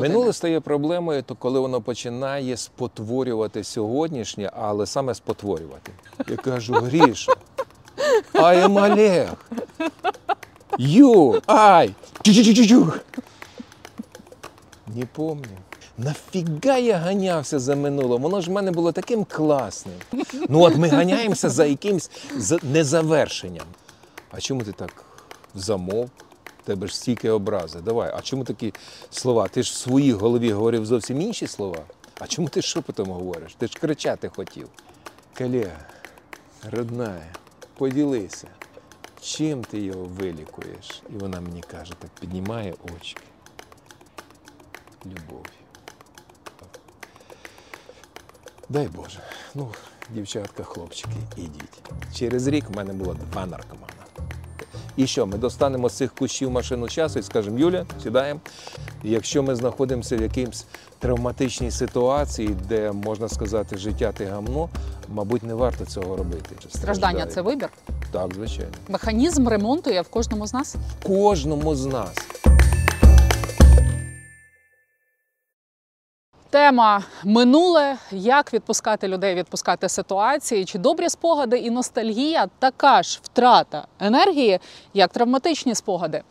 Минуле стає проблемою, то коли воно починає спотворювати сьогоднішнє, але саме спотворювати. Я кажу: Гріша, I am Олег, you, I, не помню. Нафіга я ганявся за минулим? Воно ж в мене було таким класним. Ну от ми ганяємося за якимсь незавершенням. А чому ти так замовк? Тебе ж стільки образи. Давай, а чому такі слова? Ти ж в своїй голові говорив зовсім інші слова. А чому ти шепотом говориш? Ти ж кричати хотів. Колега, родная, поділися, чим ти його вилікуєш? І вона мені каже, так піднімає очки. Любов'ю. Дай Боже. Ну, дівчатка, хлопчики, ідіть. Через рік в мене було 2 наркомана. І що, ми достанемо з цих кущів машину часу і скажемо: Юля, сідаємо. Якщо ми знаходимося в якійсь травматичній ситуації, де, можна сказати, життя ти гамно, мабуть, не варто цього робити. Страждання – це вибір? Так, звичайно. Механізм ремонту є в кожному з нас? В кожному з нас. Тема минуле, як відпускати людей, відпускати ситуації, чи добрі спогади і ностальгія – така ж втрата енергії, як травматичні спогади.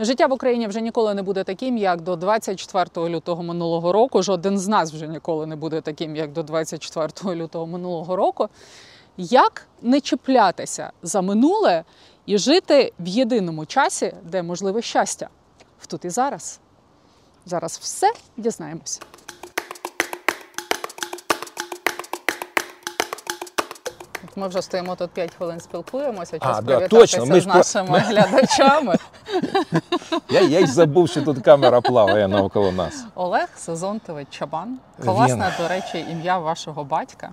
Життя в Україні вже ніколи не буде таким, як до 24 лютого минулого року. Жоден з нас вже ніколи не буде таким, як до 24 лютого минулого року. Як не чіплятися за минуле і жити в єдиному часі, де можливе щастя? В тут і зараз. Зараз все дізнаємось. Ми вже стоїмо тут 5 хвилин, спілкуємося, час привітатися з нашими глядачами. Я й забув, що тут камера плаває навколо нас. Олег Созонтович Чабан. Класне, до речі, ім'я вашого батька.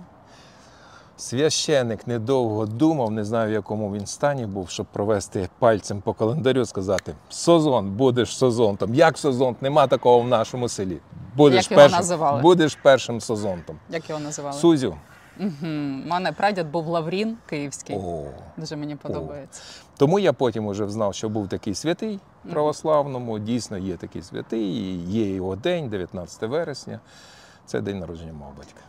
Священник недовго думав, не знаю, в якому він стані був, щоб провести пальцем по календарю, сказати: Созон, будеш Созонтом. Як Созонт? Нема такого в нашому селі. Будеш першим Созонтом. Як його називали? Сузю. У мене прадід був Лаврін київський, дуже мені подобається. Тому я потім вже знав, що був такий святий православному, дійсно є такий святий, є його день, 19 вересня, це день народження мого батька.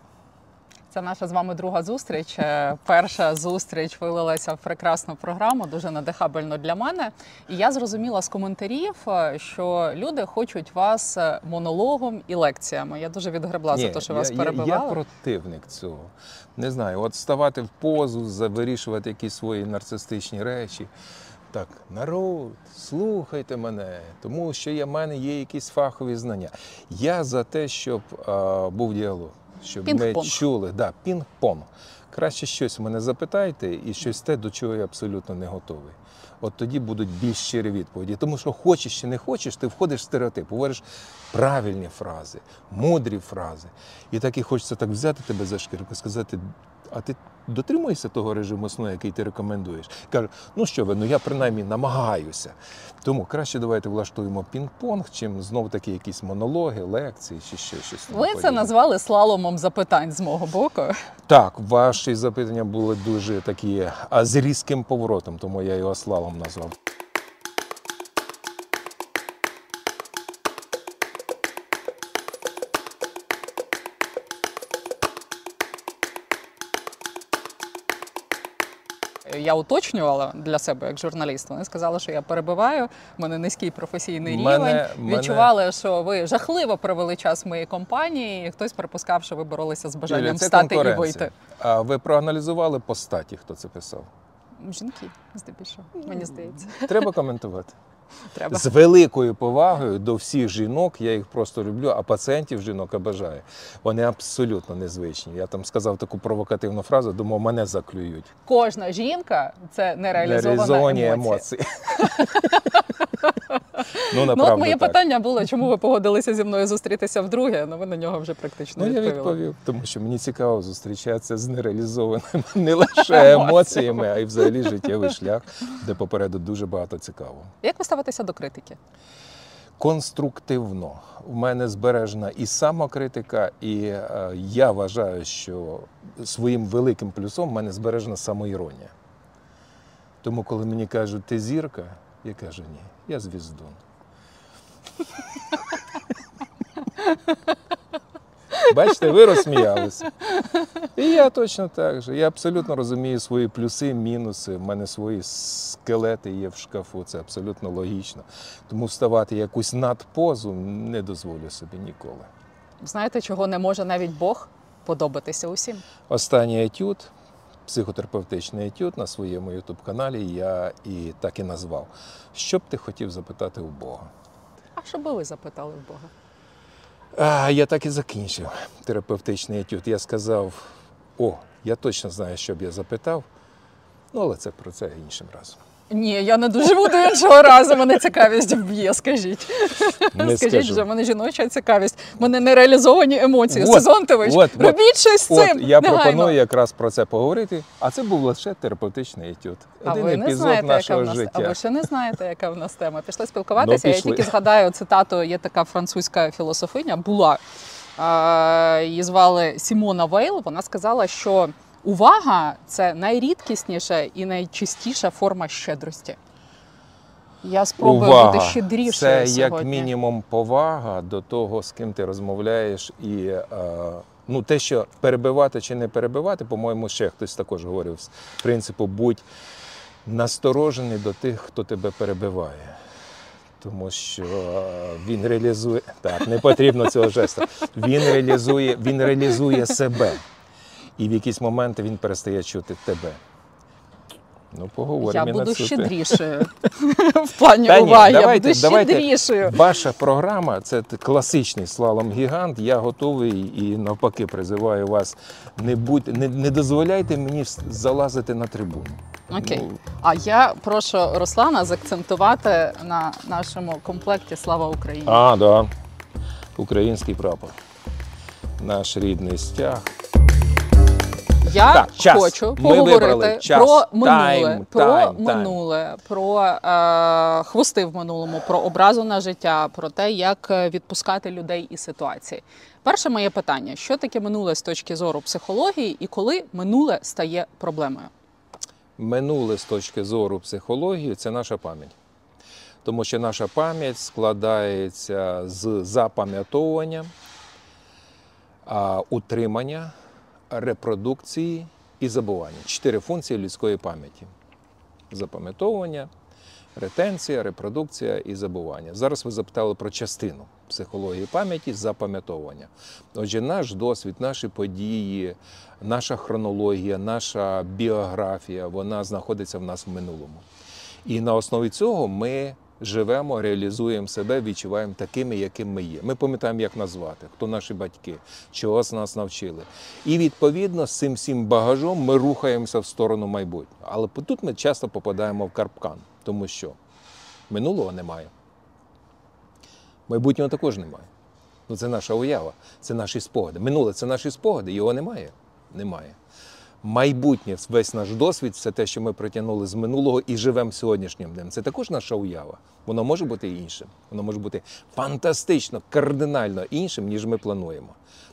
Це наша з вами друга зустріч. Перша зустріч вилилася в прекрасну програму, дуже надихабельно для мене. І я зрозуміла з коментарів, що люди хочуть вас монологом і лекціями. Я дуже відгребла за те, що вас перебивали. Я противник цього. Не знаю, от ставати в позу, вирішувати якісь свої нарцистичні речі. Так, народ, слухайте мене, тому що в мене є якісь фахові знання. Я за те, щоб був діалог. Щоб ми чули, да, пінг-понг. Краще щось мене запитайте і щось те, до чого я абсолютно не готовий. От тоді будуть більш щирі відповіді. Тому що хочеш чи не хочеш, ти входиш в стереотип, говориш правильні фрази, мудрі фрази. І так і хочеться так взяти тебе за шкірку і сказати: а ти дотримуєшся того режиму сну, який ти рекомендуєш? Кажу: ну що ви, ну я принаймні намагаюся. Тому краще давайте влаштуємо пінг-понг, чим знов такі якісь монологи, лекції чи ще щось. Ви це назвали слаломом запитань з мого боку. Так, ваші запитання були дуже такі, з різким поворотом, тому я його слалом назвав. Я уточнювала для себе як журналіст. Вони сказали, що я перебиваю, в мене низький професійний рівень. Відчували, що ви жахливо провели час в моїй компанії, і хтось припускав, що ви боролися з бажанням встати і вийти. А ви проаналізували по статі, хто це писав? Жінки, здебільшого, мені здається. Треба коментувати. Треба. З великою повагою до всіх жінок, я їх просто люблю, а пацієнтів жінок обожаю. Вони абсолютно незвичні. Я там сказав таку провокативну фразу, думав, мене заклюють. Кожна жінка – це нереалізовані емоції. Ну, от моє питання було, чому ви погодилися зі мною зустрітися вдруге, але ви на нього вже практично відповіли. Я відповів, тому що мені цікаво зустрічатися з нереалізованими не лише емоціями, а й взагалі життєвий шлях, де попереду дуже багато цікавого. Як ви ставитеся до критики? Конструктивно. У мене збережена і самокритика, і я вважаю, що своїм великим плюсом в мене збережена самоіронія. Тому, коли мені кажуть, ти зірка, я кажу: ні, я звіздун. Бачите, ви розсміялися. І я точно так же. Я абсолютно розумію свої плюси, мінуси. В мене свої скелети є в шкафу. Це абсолютно логічно. Тому вставати якусь надпозу не дозволю собі ніколи. Знаєте, чого не може навіть Бог? Подобатися усім. Останній етюд, психотерапевтичний етюд на своєму ютуб-каналі я і так і назвав. Що б ти хотів запитати у Бога? А що би ви запитали у Бога? Я так і закінчив терапевтичний етюд. Я сказав, я точно знаю, що б я запитав, але це про це іншим разом. Ні, я не доживу до іншого разу, мене цікавість вб'є, скажіть. Скажіть вже, в мене жіноча цікавість, в мене нереалізовані емоції. Созонтович, робіть щось з цим, я пропоную якраз про це поговорити, а це був лише терапевтичний етюд. Один епізод нашого життя. А ви ще не знаєте, яка в нас тема. Пішли спілкуватися, я тільки згадаю цитату, є така французька філософиня, була, її звали Сімона Вейл, вона сказала, що увага – це найрідкісніша і найчистіша форма щедрості. Я спробую бути щедрішою сьогодні. Це як мінімум повага до того, з ким ти розмовляєш. І те, що перебивати чи не перебивати, по-моєму, ще хтось також говорив з принципу «будь насторожений до тих, хто тебе перебиває». Тому що він реалізує… Так, не потрібно цього жесту. Він реалізує себе. І в якісь моменти він перестає чути тебе. Ну, поговоримо. Я буду щедрішою в плані уваги. Я буду щедрішою. Ваша програма – це класичний слалом-гігант. Я готовий і навпаки призиваю вас. Не дозволяйте мені залазити на трибуну. Окей. А я прошу Руслана заакцентувати на нашому комплекті «Слава Україні». А, так. Український прапор. Наш рідний стяг. Я хочу поговорити про минуле, про хвости в минулому, про образу на життя, про те, як відпускати людей і ситуації. Перше моє питання. Що таке минуле з точки зору психології і коли минуле стає проблемою? Минуле з точки зору психології – це наша пам'ять. Тому що наша пам'ять складається з запам'ятовування, утримання, репродукції і забування. 4 функції людської пам'яті. Запам'ятовування, ретенція, репродукція і забування. Зараз ви запитали про частину психології пам'яті – запам'ятовування. Отже, наш досвід, наші події, наша хронологія, наша біографія, вона знаходиться в нас в минулому. І на основі цього ми живемо, реалізуємо себе, відчуваємо такими, яким ми є. Ми пам'ятаємо, як нас звати, хто наші батьки, чого нас навчили. І, відповідно, з цим всім багажом ми рухаємося в сторону майбутнього. Але тут ми часто попадаємо в капкан, тому що минулого немає. Майбутнього також немає. Це наша уява, це наші спогади. Минуле – це наші спогади, його немає? Немає. Майбутнє, весь наш досвід, це те, що ми притягнули з минулого і живемо сьогоднішнім днем. Це також наша уява. Воно може бути іншим. Воно може бути фантастично, кардинально іншим, ніж ми плануємо.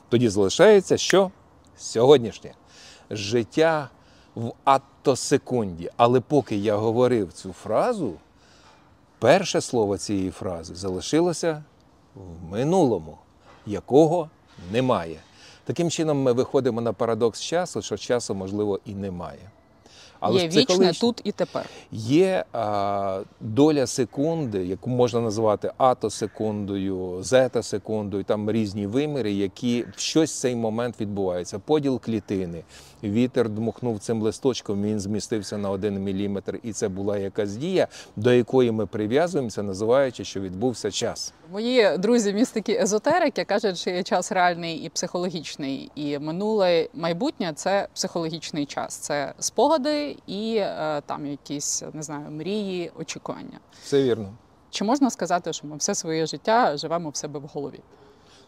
Тоді залишається, що сьогоднішнє. Життя в аттосекунді. Але поки я говорив цю фразу, перше слово цієї фрази залишилося в минулому, якого немає. Таким чином ми виходимо на парадокс часу, що часу, можливо, і немає. Є вічне тут і тепер. Є доля секунди, яку можна назвати атосекундою, зетасекундою, там різні виміри, які щось в цей момент відбувається. Поділ клітини, вітер дмухнув цим листочком, він змістився на 1 міліметр, і це була якась дія, до якої ми прив'язуємося, називаючи, що відбувся час. Мої друзі, містики езотерики, кажуть, що є час реальний і психологічний, і минуле майбутнє – це психологічний час, це спогади, і там якісь, не знаю, мрії, очікування. Все вірно. Чи можна сказати, що ми все своє життя живемо в себе в голові?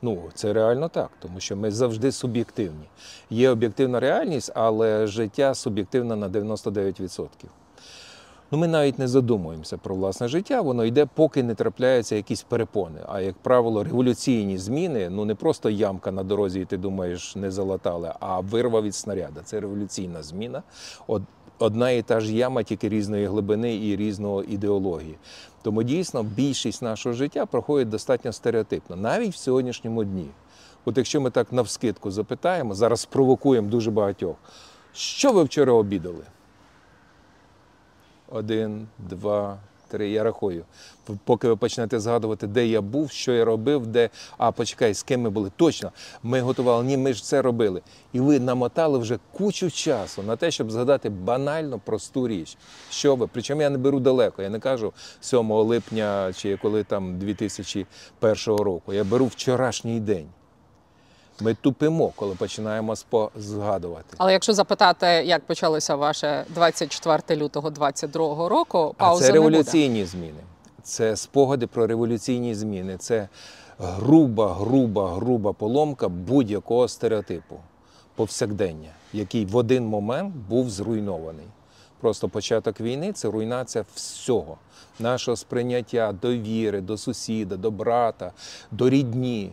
Ну, це реально так, тому що ми завжди суб'єктивні. Є об'єктивна реальність, але життя суб'єктивне на 99%. Ми навіть не задумуємося про власне життя, воно йде, поки не трапляються якісь перепони. А, як правило, революційні зміни, не просто ямка на дорозі, і ти думаєш, не залатали, а вирва від снаряда. Це революційна зміна. одна і та ж яма, тільки різної глибини і різної ідеології. Тому дійсно більшість нашого життя проходить достатньо стереотипно, навіть в сьогоднішньому дні. От якщо ми так навскидку запитаємо, зараз спровокуємо дуже багатьох, що ви вчора обідали? 1, 2, 3, я рахую. Поки ви почнете згадувати, де я був, що я робив, де, а почекай, з ким ми були. Точно, ми готували, ні, ми ж це робили. І ви намотали вже кучу часу на те, щоб згадати банально просту річ. Що ви? Причому я не беру далеко, я не кажу 7 липня чи коли там 2001 року. Я беру вчорашній день. Ми тупимо, коли починаємо згадувати. Але якщо запитати, як почалося ваше 24 лютого 22 року, пауза не буде. Це революційні зміни. Це спогади про революційні зміни. Це груба поломка будь-якого стереотипу повсякдення, який в один момент був зруйнований. Просто початок війни – це руйнація всього. Нашого сприйняття, довіри до сусіда, до брата, до рідні.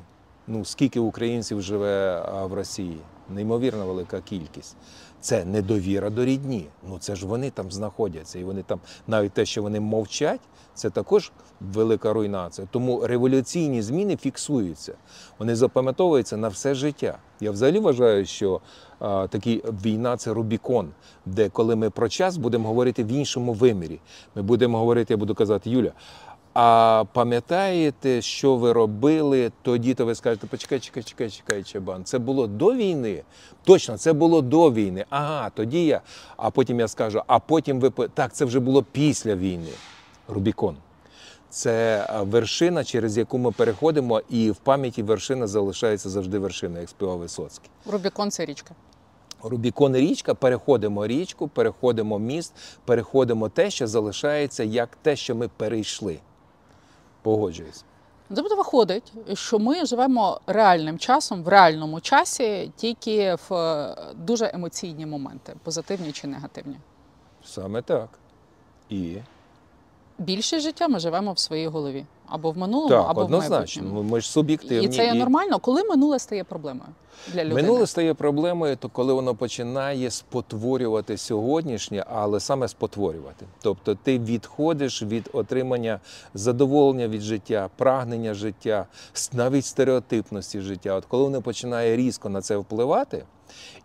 Ну, скільки українців живе в Росії? Неймовірно велика кількість. Це недовіра до рідні. Ну, це ж вони там знаходяться. І вони там, навіть те, що вони мовчать, це також велика руйнація. Тому революційні зміни фіксуються. Вони запам'ятовуються на все життя. Я взагалі вважаю, що такий війна – це Рубікон, де коли ми про час будемо говорити в іншому вимірі. Ми будемо говорити, я буду казати, Юля, а пам'ятаєте, що ви робили, тоді то ви скажете, почекай, Чабан, це було до війни? Точно, це було до війни. Ага, тоді я, а потім я скажу, а потім ви, так, це вже було після війни. Рубікон. Це вершина, через яку ми переходимо, і в пам'яті вершина залишається завжди вершина, як співав Висоцький. Рубікон – це річка. Рубікон – річка, переходимо річку, переходимо міст, переходимо те, що залишається, як те, що ми перейшли. Погоджуюсь. Тобто виходить, що ми живемо реальним часом, в реальному часі, тільки в дуже емоційні моменти, позитивні чи негативні. Саме так. І? Більше життя ми живемо в своїй голові. Або в минулому, так, або в майбутньому. Так, однозначно. Ми ж суб'єктивні. І це є нормально. Коли минуле стає проблемою для людини? Минуле стає проблемою, то коли воно починає спотворювати сьогоднішнє, але саме спотворювати. Тобто ти відходиш від отримання задоволення від життя, прагнення життя, навіть стереотипності життя. От коли воно починає різко на це впливати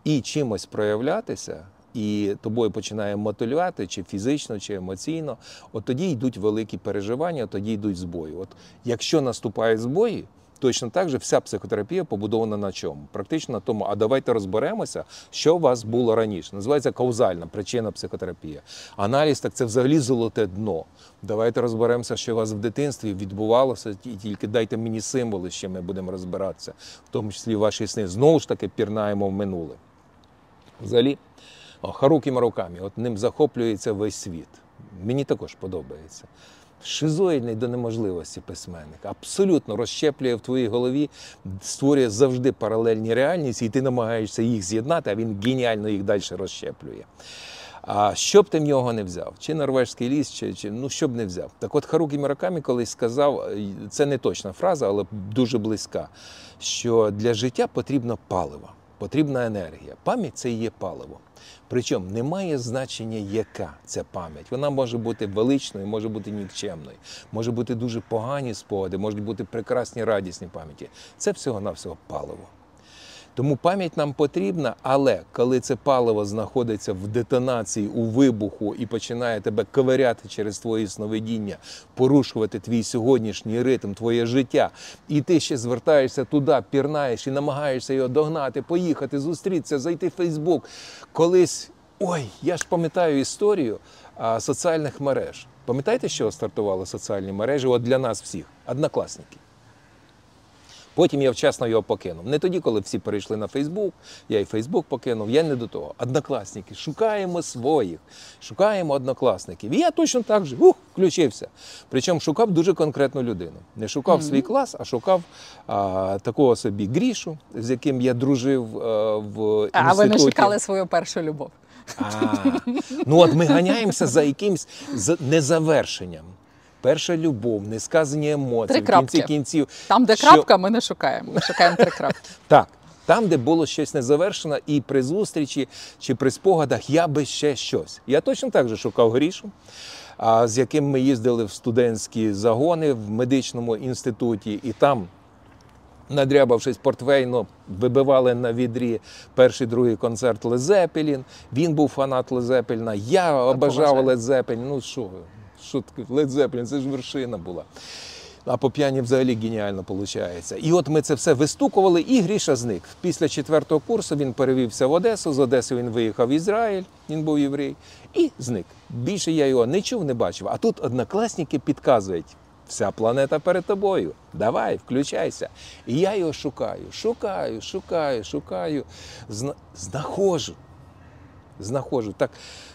і чимось проявлятися, і тобою починає мотивувати, чи фізично, чи емоційно, от тоді йдуть великі переживання, тоді йдуть збої. От якщо наступають збої, точно так же вся психотерапія побудована на чому? Практично на тому, а давайте розберемося, що у вас було раніше. Називається каузальна причина психотерапія. Аналіз, так це взагалі золоте дно. Давайте розберемося, що у вас в дитинстві відбувалося, і тільки дайте мені символи, що ми будемо розбиратися, в тому числі ваші сни. Знову ж таки пірнаємо в минуле. Взагалі, Харукі Мураками, от ним захоплюється весь світ. Мені також подобається. Шизоїдний до неможливості письменник. Абсолютно розщеплює в твоїй голові, створює завжди паралельні реальності, і ти намагаєшся їх з'єднати, а він геніально їх далі розщеплює. А що б ти в нього не взяв? Чи норвежський ліс, чи ну що б не взяв? Так от Харукі Мураками колись сказав, це не точна фраза, але дуже близька, що для життя потрібно паливо. Потрібна енергія. Пам'ять – це і є паливо. Причому немає значення, яка ця пам'ять. Вона може бути величною, може бути нікчемною, може бути дуже погані спогади, можуть бути прекрасні, радісні пам'яті. Це всього-навсього паливо. Тому пам'ять нам потрібна, але коли це паливо знаходиться в детонації, у вибуху і починає тебе ковиряти через твої сновидіння, порушувати твій сьогоднішній ритм, твоє життя, і ти ще звертаєшся туди, пірнаєш і намагаєшся його догнати, поїхати, зустрітися, зайти в Фейсбук. Колись, ой, я ж пам'ятаю історію соціальних мереж. Пам'ятаєте, що стартували соціальні мережі? От для нас всіх, однокласники. Потім я вчасно його покинув. Не тоді, коли всі перейшли на Фейсбук, я і Фейсбук покинув, я не до того. Однокласники, шукаємо своїх, шукаємо однокласників. І я точно так же включився. Причому шукав дуже конкретну людину. Не шукав свій клас, а шукав такого собі Грішу, з яким я дружив в інституті. А ви не шукали свою першу любов? Ну от ми ганяємося за якимсь незавершенням. Перша любов, несказані емоції, в кінці кінців. Там, де крапка, ми не шукаємо. Ми шукаємо 3 крапки. Так. Там, де було щось незавершено, і при зустрічі чи при спогадах я би ще щось. Я точно так же шукав грішу, з яким ми їздили в студентські загони в медичному інституті, і там, надрябавшись портвейно, вибивали на відрі перший-другий концерт Led Zeppelin. Він був фанат Led Zeppelin, я обожав Led Zeppelin. Ну що, Led Zeppelin, це ж вершина була. А по п'яні взагалі геніально виходить. І от ми це все вистукували, і Гріша зник. Після 4-го курсу він перевівся в Одесу, з Одеси він виїхав в Ізраїль, він був єврей, і зник. Більше я його не чув, не бачив. А тут однокласники підказують: вся планета перед тобою, давай, включайся. І я його шукаю, знаходжу. Так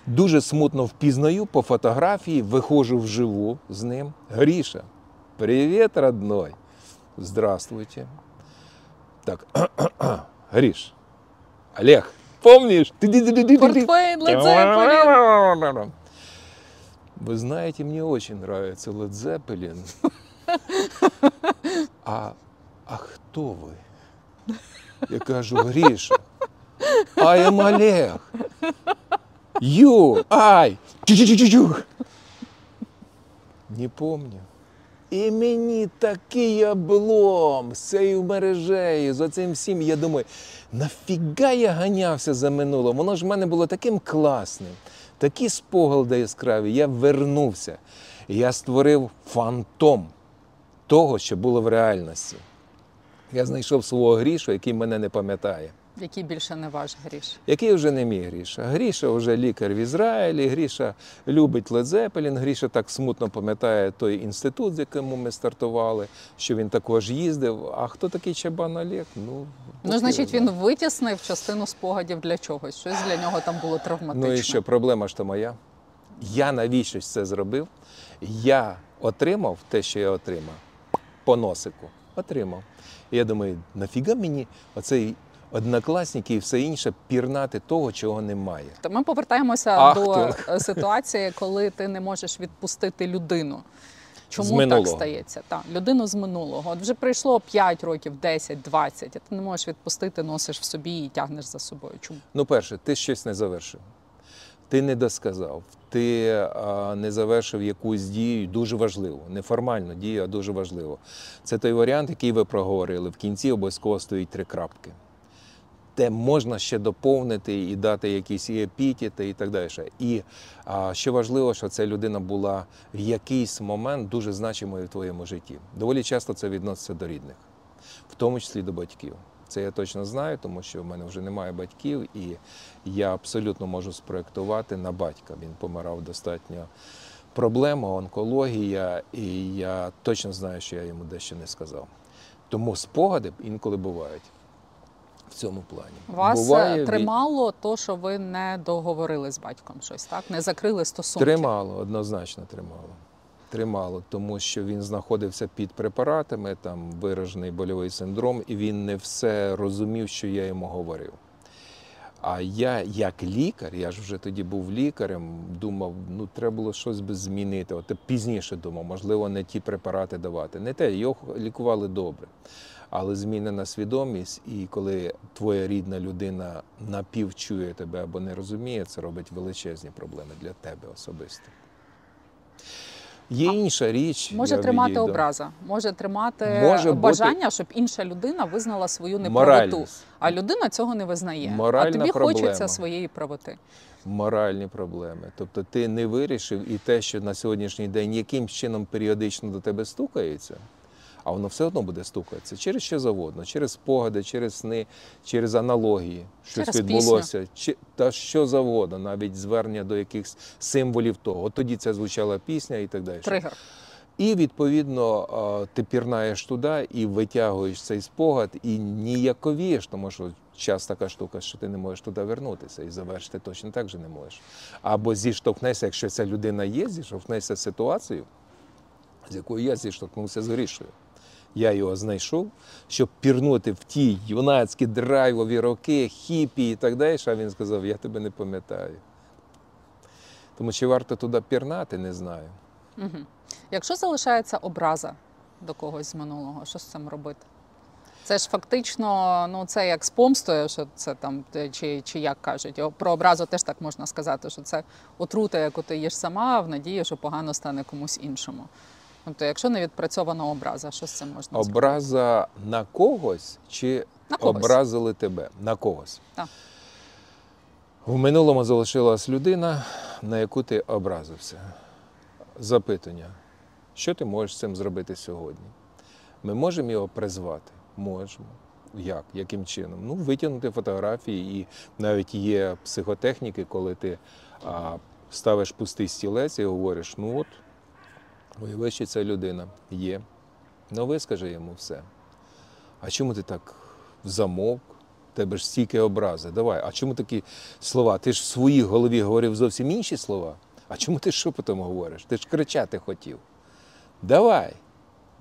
дуже смутно впізнаю по фотографії, виходжу вживу з ним. Гріша. Привіт, родной. Здравствуйте. Так, Гриш, Олег, помнишь? Портфейн, Led Zeppelin. Вы знаете, мне очень нравится Led Zeppelin. А кто вы? Я кажу, Гриша. I am Олег. You, I. Не помню. І мені такий облом з цією мережею, за цим всім. Я думаю, нафіга я ганявся за минулим? Воно ж в мене було таким класним, такі спогади яскраві. Я вернувся, я створив фантом того, що було в реальності. Я знайшов свого Грішу, який мене не пам'ятає. Який більше не ваш Гріша? Який вже не мій Гріша. Гріша вже лікар в Ізраїлі, Гріша любить Led Zeppelin, Гріша так смутно пам'ятає той інститут, з яким ми стартували, що він також їздив. А хто такий Чабан Олег? Ну, значить, він витіснив частину спогадів для чогось. Щось для нього там було травматичне. Ну і що, проблема ж то моя. Я навіщо це зробив? Я отримав те, що я отримав. По носику. Отримав. І я думаю, нафіга мені оцей однокласники і все інше пірнати того, чого немає. То ми повертаємося до ситуації, коли ти не можеш відпустити людину. Чому так стається? Так, людину з минулого. От вже пройшло 5 років, 10, 20, а ти не можеш відпустити, носиш в собі і тягнеш за собою. Чому? Ну, перше, ти щось не завершив. Ти не досказав, ти не завершив якусь дію, дуже важливу, не формальну дію, а дуже важливу. Це той варіант, який ви проговорили. В кінці обов'язково стоїть 3 крапки. Де можна ще доповнити і дати якісь епітети і так далі. І що важливо, що ця людина була в якийсь момент дуже значимою в твоєму житті. Доволі часто це відноситься до рідних, в тому числі до батьків. Це я точно знаю, тому що в мене вже немає батьків, і я абсолютно можу спроєктувати на батька. Він помирав достатньо. Проблема, онкологія, і я точно знаю, що я йому дещо не сказав. Тому спогади інколи бувають. В цьому плані. Вас тримало то, що ви не договорили з батьком щось, так? Не закрили стосунки? Тримало, однозначно тримало. Тримало, тому що він знаходився під препаратами, там виражений больовий синдром, і він не все розумів, що я йому говорив. А я, як лікар, я ж вже тоді був лікарем, думав, ну треба було щось би змінити. От пізніше думав, можливо, не ті препарати давати. Не те, його лікували добре. Але змінена свідомість, і коли твоя рідна людина напівчує тебе або не розуміє, це робить величезні проблеми для тебе особисто. Є інша річ. Може тримати образа, може тримати бажання, щоб інша людина визнала свою неправоту. А людина цього не визнає. А тобі хочеться своєї правоти. Моральні проблеми. Тобто ти не вирішив, і те, що на сьогоднішній день якимсь чином періодично до тебе стукається, а воно все одно буде стукатися через що завгодно, через спогади, через сни, через аналогії, щось відбулося, та що завгодно, навіть звернення до якихось символів того. От тоді це звучала пісня і так далі. Тригер. І, відповідно, ти пірнаєш туди і витягуєш цей спогад, і ніяковієш, тому що час така штука, що ти не можеш туди вернутися, і завершити точно так же не можеш. Або зіштовхнешся, якщо ця людина є, зіштовхнешся з ситуацією, з якою я зіштовхнувся з Грішою. Я його знайшов, щоб пірнути в ті юнацькі драйвові роки, хіпі і так далі, а він сказав, я тебе не пам'ятаю. Тому чи варто туди пірнати, не знаю. Угу. Якщо залишається образа до когось з минулого, що з цим робити? Це ж фактично, ну це як з помстою, що це там, чи як кажуть, про образу теж так можна сказати, що це отрута, яку ти їш сама, в надії, що погано стане комусь іншому. Тобто, якщо не відпрацьована образа, що з цим можна сказати? Образа на когось чи на когось. Образили тебе? На когось. Так. В минулому залишилась людина, на яку ти образився. Запитання. Що ти можеш з цим зробити сьогодні? Ми можемо його призвати? Можемо. Як? Яким чином? Ну, витягнути фотографії, і навіть є психотехніки, коли ти ставиш пустий стілець і говориш, ну от, уяви, що ця людина є. Ну, вискажи йому все. А чому ти так замовк? Тебе ж стільки образи. Давай, а чому такі слова? Ти ж в своїй голові говорив зовсім інші слова. А чому ти шепотом говориш? Ти ж кричати хотів. Давай,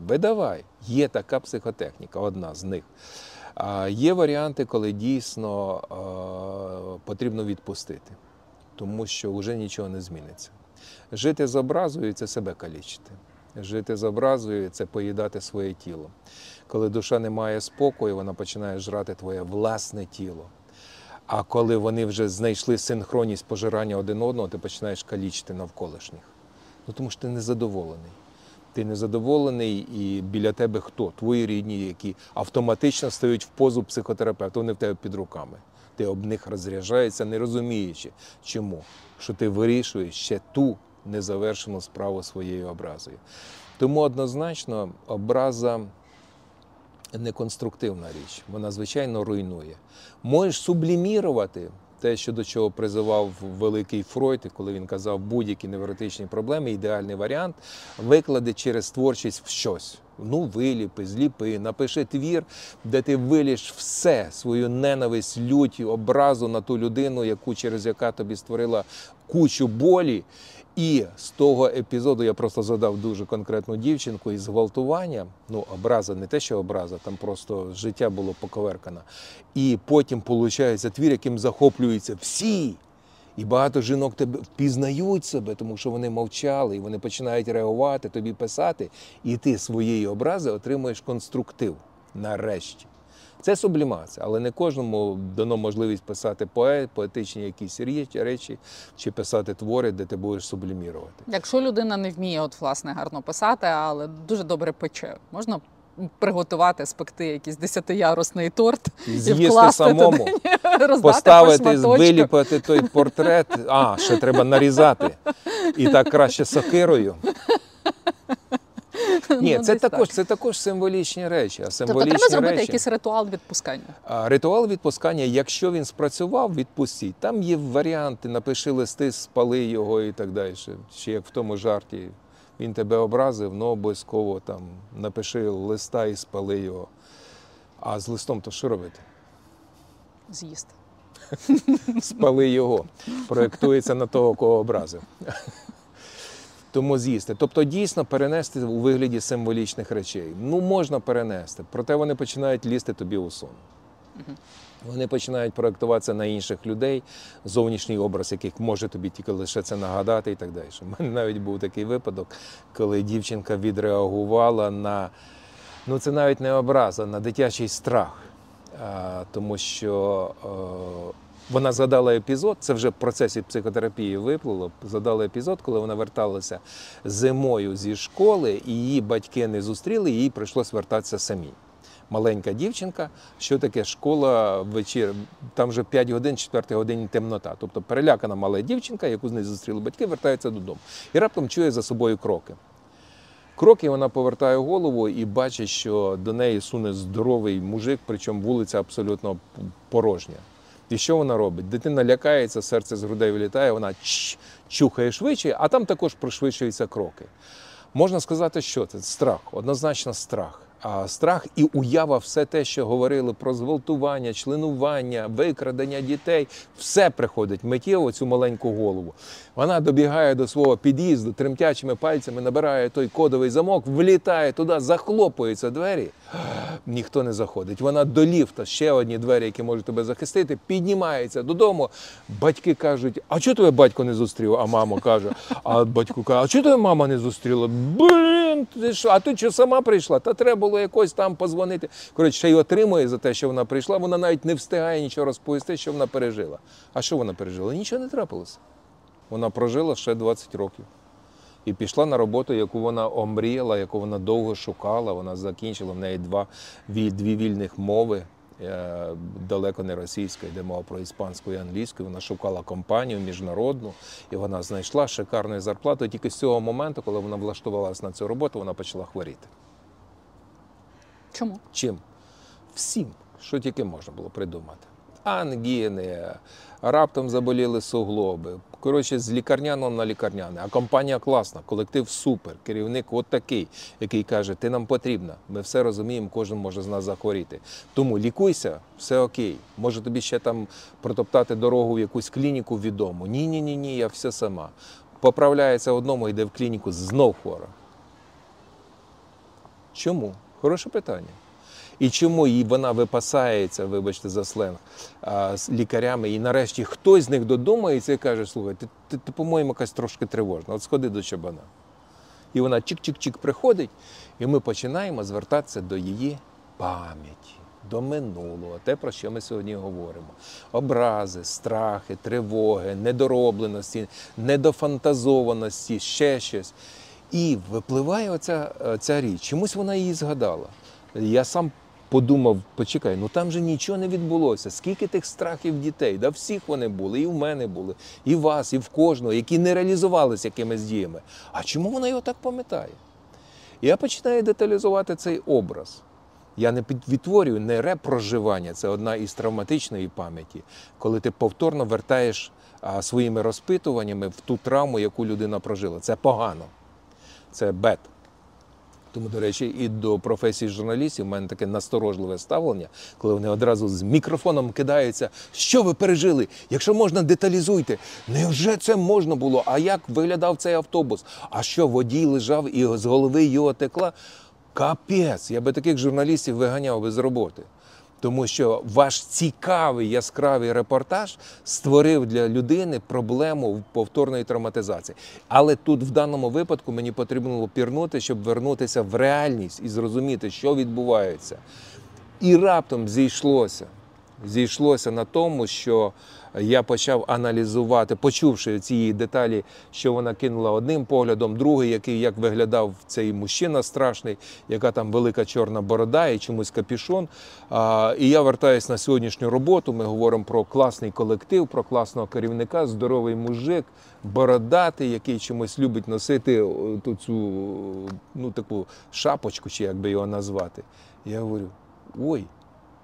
видавай. Є така психотехніка, одна з них. Є варіанти, коли дійсно потрібно відпустити, тому що вже нічого не зміниться. Жити з образою – це себе калічити. Жити з образою – це поїдати своє тіло. Коли душа не має спокою, вона починає жрати твоє власне тіло. А коли вони вже знайшли синхронність пожирання один одного, ти починаєш калічити навколишніх. Ну, тому що ти незадоволений. Ти незадоволений, і біля тебе хто? Твої рідні, які автоматично стають в позу психотерапевта, вони в тебе під руками. Ти об них розряджаєшся, не розуміючи, чому. Що ти вирішуєш ще ту незавершену справу своєю образою. Тому однозначно образа неконструктивна річ, вона, звичайно, руйнує. Можеш сублімірувати те, що до чого призивав великий Фройд, коли він казав, будь-які невротичні проблеми, ідеальний варіант, виклади через творчість в щось. Ну, виліпи, зліпи, напиши твір, де ти виліш все, свою ненависть, лють, образу на ту людину, через яку тобі створила кучу болі. І з того епізоду я просто задав дуже конкретну дівчинку із зґвалтування, ну, образа, не те, що образа, там просто життя було поковеркано. І потім виходить твір, яким захоплюються всі. І багато жінок тебе впізнають себе, тому що вони мовчали, і вони починають реагувати, тобі писати, і ти своєї образи отримуєш конструктив нарешті. Це сублімація, але не кожному дано можливість писати поетичні якісь речі, чи писати твори, де ти будеш сублімірувати. Якщо людина не вміє, гарно писати, але дуже добре пече, можна приготувати, спекти якийсь 10-ярусний торт і вкласти самому, туди, поставити, виліпити той портрет, ще треба нарізати, і так краще сокирою. Ні, це також символічні речі. Треба зробити якийсь ритуал відпускання? Ритуал відпускання, якщо він спрацював, відпустіть. Там є варіанти, напиши листи, спали його і так далі. Ще як в тому жарті, він тебе образив, ну обов'язково там напиши листа і спали його. А з листом то що робити? З'їсти. Спали його. Проєктується на того, кого образив. Тому з'їсти. Тобто дійсно перенести у вигляді символічних речей. Ну, можна перенести, проте вони починають лізти тобі у сон. Вони починають проєктуватися на інших людей, зовнішній образ яких може тобі тільки лише це нагадати і так далі. У мене навіть був такий випадок, коли дівчинка відреагувала на, ну це навіть не образа, на дитячий страх. Тому що вона згадала епізод, це вже в процесі психотерапії виплило, згадала епізод, коли вона верталася зимою зі школи, і її батьки не зустріли, і їй прийшлося вертатися самій. Маленька дівчинка, що таке школа ввечері, там вже 5 годин, 4 години темнота. Тобто перелякана мала дівчинка, яку з нею зустріли батьки, вертається додому. І раптом чує за собою кроки. Кроки, вона повертає голову і бачить, що до неї суне здоровий мужик, причому вулиця абсолютно порожня. І що вона робить? Дитина лякається, серце з грудей вилітає, вона чухає швидше, а там також пришвидшуються кроки. Можна сказати, що це? Страх. Однозначно страх. Страх і уява, все те, що говорили про зґвалтування, членування, викрадення дітей, все приходить миттєво цю маленьку голову. Вона добігає до свого під'їзду, тремтячими пальцями набирає той кодовий замок, влітає туди, захлопуються двері, ніхто не заходить. Вона до ліфта, ще одні двері, які можуть тебе захистити, піднімається додому, батьки кажуть, а чого тебе батько не зустрів? А мама каже, а батько каже, а чого тебе мама не зустріла? Блін, ти що, а ти що сама прийшла? Та треба було якось там позвонити. Коротше, ще й отримує за те, що вона прийшла, вона навіть не встигає нічого розповісти, що вона пережила. А що вона пережила? Нічого не трапилося. Вона прожила ще 20 років. І пішла на роботу, яку вона омріяла, яку вона довго шукала. Вона закінчила, в неї дві вільних мови, далеко не російська, йде мова про іспанську і англійську. Вона шукала компанію міжнародну, і вона знайшла шикарну зарплату. І тільки з цього моменту, коли вона влаштувалася на цю роботу, вона почала хворіти. Чому? Чим? Всім, що тільки можна було придумати. Ангіни, раптом заболіли суглоби. Коротше, з лікарняного на лікарняне. А компанія класна, колектив супер, керівник от такий, який каже, ти нам потрібна, ми все розуміємо, кожен може з нас захворіти. Тому лікуйся, все окей. Може тобі ще там протоптати дорогу в якусь клініку відому. Ні, я все сама. Поправляється одному, йде в клініку, знов хвора. Чому? Хороше питання. І чому їй вона випасається, вибачте за сленг, з лікарями, і нарешті хтось з них додумається і каже, слухай, ти по-моєму, якась трошки тривожна, от сходи до Чабана. І вона чик-чик-чик приходить, і ми починаємо звертатися до її пам'яті, до минулого, те, про що ми сьогодні говоримо. Образи, страхи, тривоги, недоробленості, недофантазованості, ще щось. І випливає ця річ, чомусь вона її згадала. Я сам подумав, почекай, ну там же нічого не відбулося, скільки тих страхів дітей, да всіх вони були, і в мене були, і в вас, і в кожного, які не реалізувалися якимись діями. А чому вона його так пам'ятає? Я починаю деталізувати цей образ. Я не відтворюю, не репроживання, це одна із травматичної пам'яті, коли ти повторно вертаєш своїми розпитуваннями в ту травму, яку людина прожила. Це погано, це бед. Тому, до речі, і до професії журналістів в мене таке насторожливе ставлення, коли вони одразу з мікрофоном кидаються, що ви пережили, якщо можна, деталізуйте. Невже це можна було? А як виглядав цей автобус? А що, водій лежав і з голови його текла? Капець, я би таких журналістів виганяв би з роботи. Тому що ваш цікавий, яскравий репортаж створив для людини проблему повторної травматизації. Але тут в даному випадку мені потрібно було пірнути, щоб вернутися в реальність і зрозуміти, що відбувається. І раптом зійшлося. Зійшлося на тому, що я почав аналізувати, почувши ці деталі, що вона кинула одним поглядом, другий, який, як виглядав цей мужчина страшний, яка там велика чорна борода і чомусь капюшон. І я вертаюся на сьогоднішню роботу, ми говоримо про класний колектив, про класного керівника, здоровий мужик, бородатий, який чомусь любить носити цю, ну, таку шапочку, чи як би його назвати. Я говорю, ой,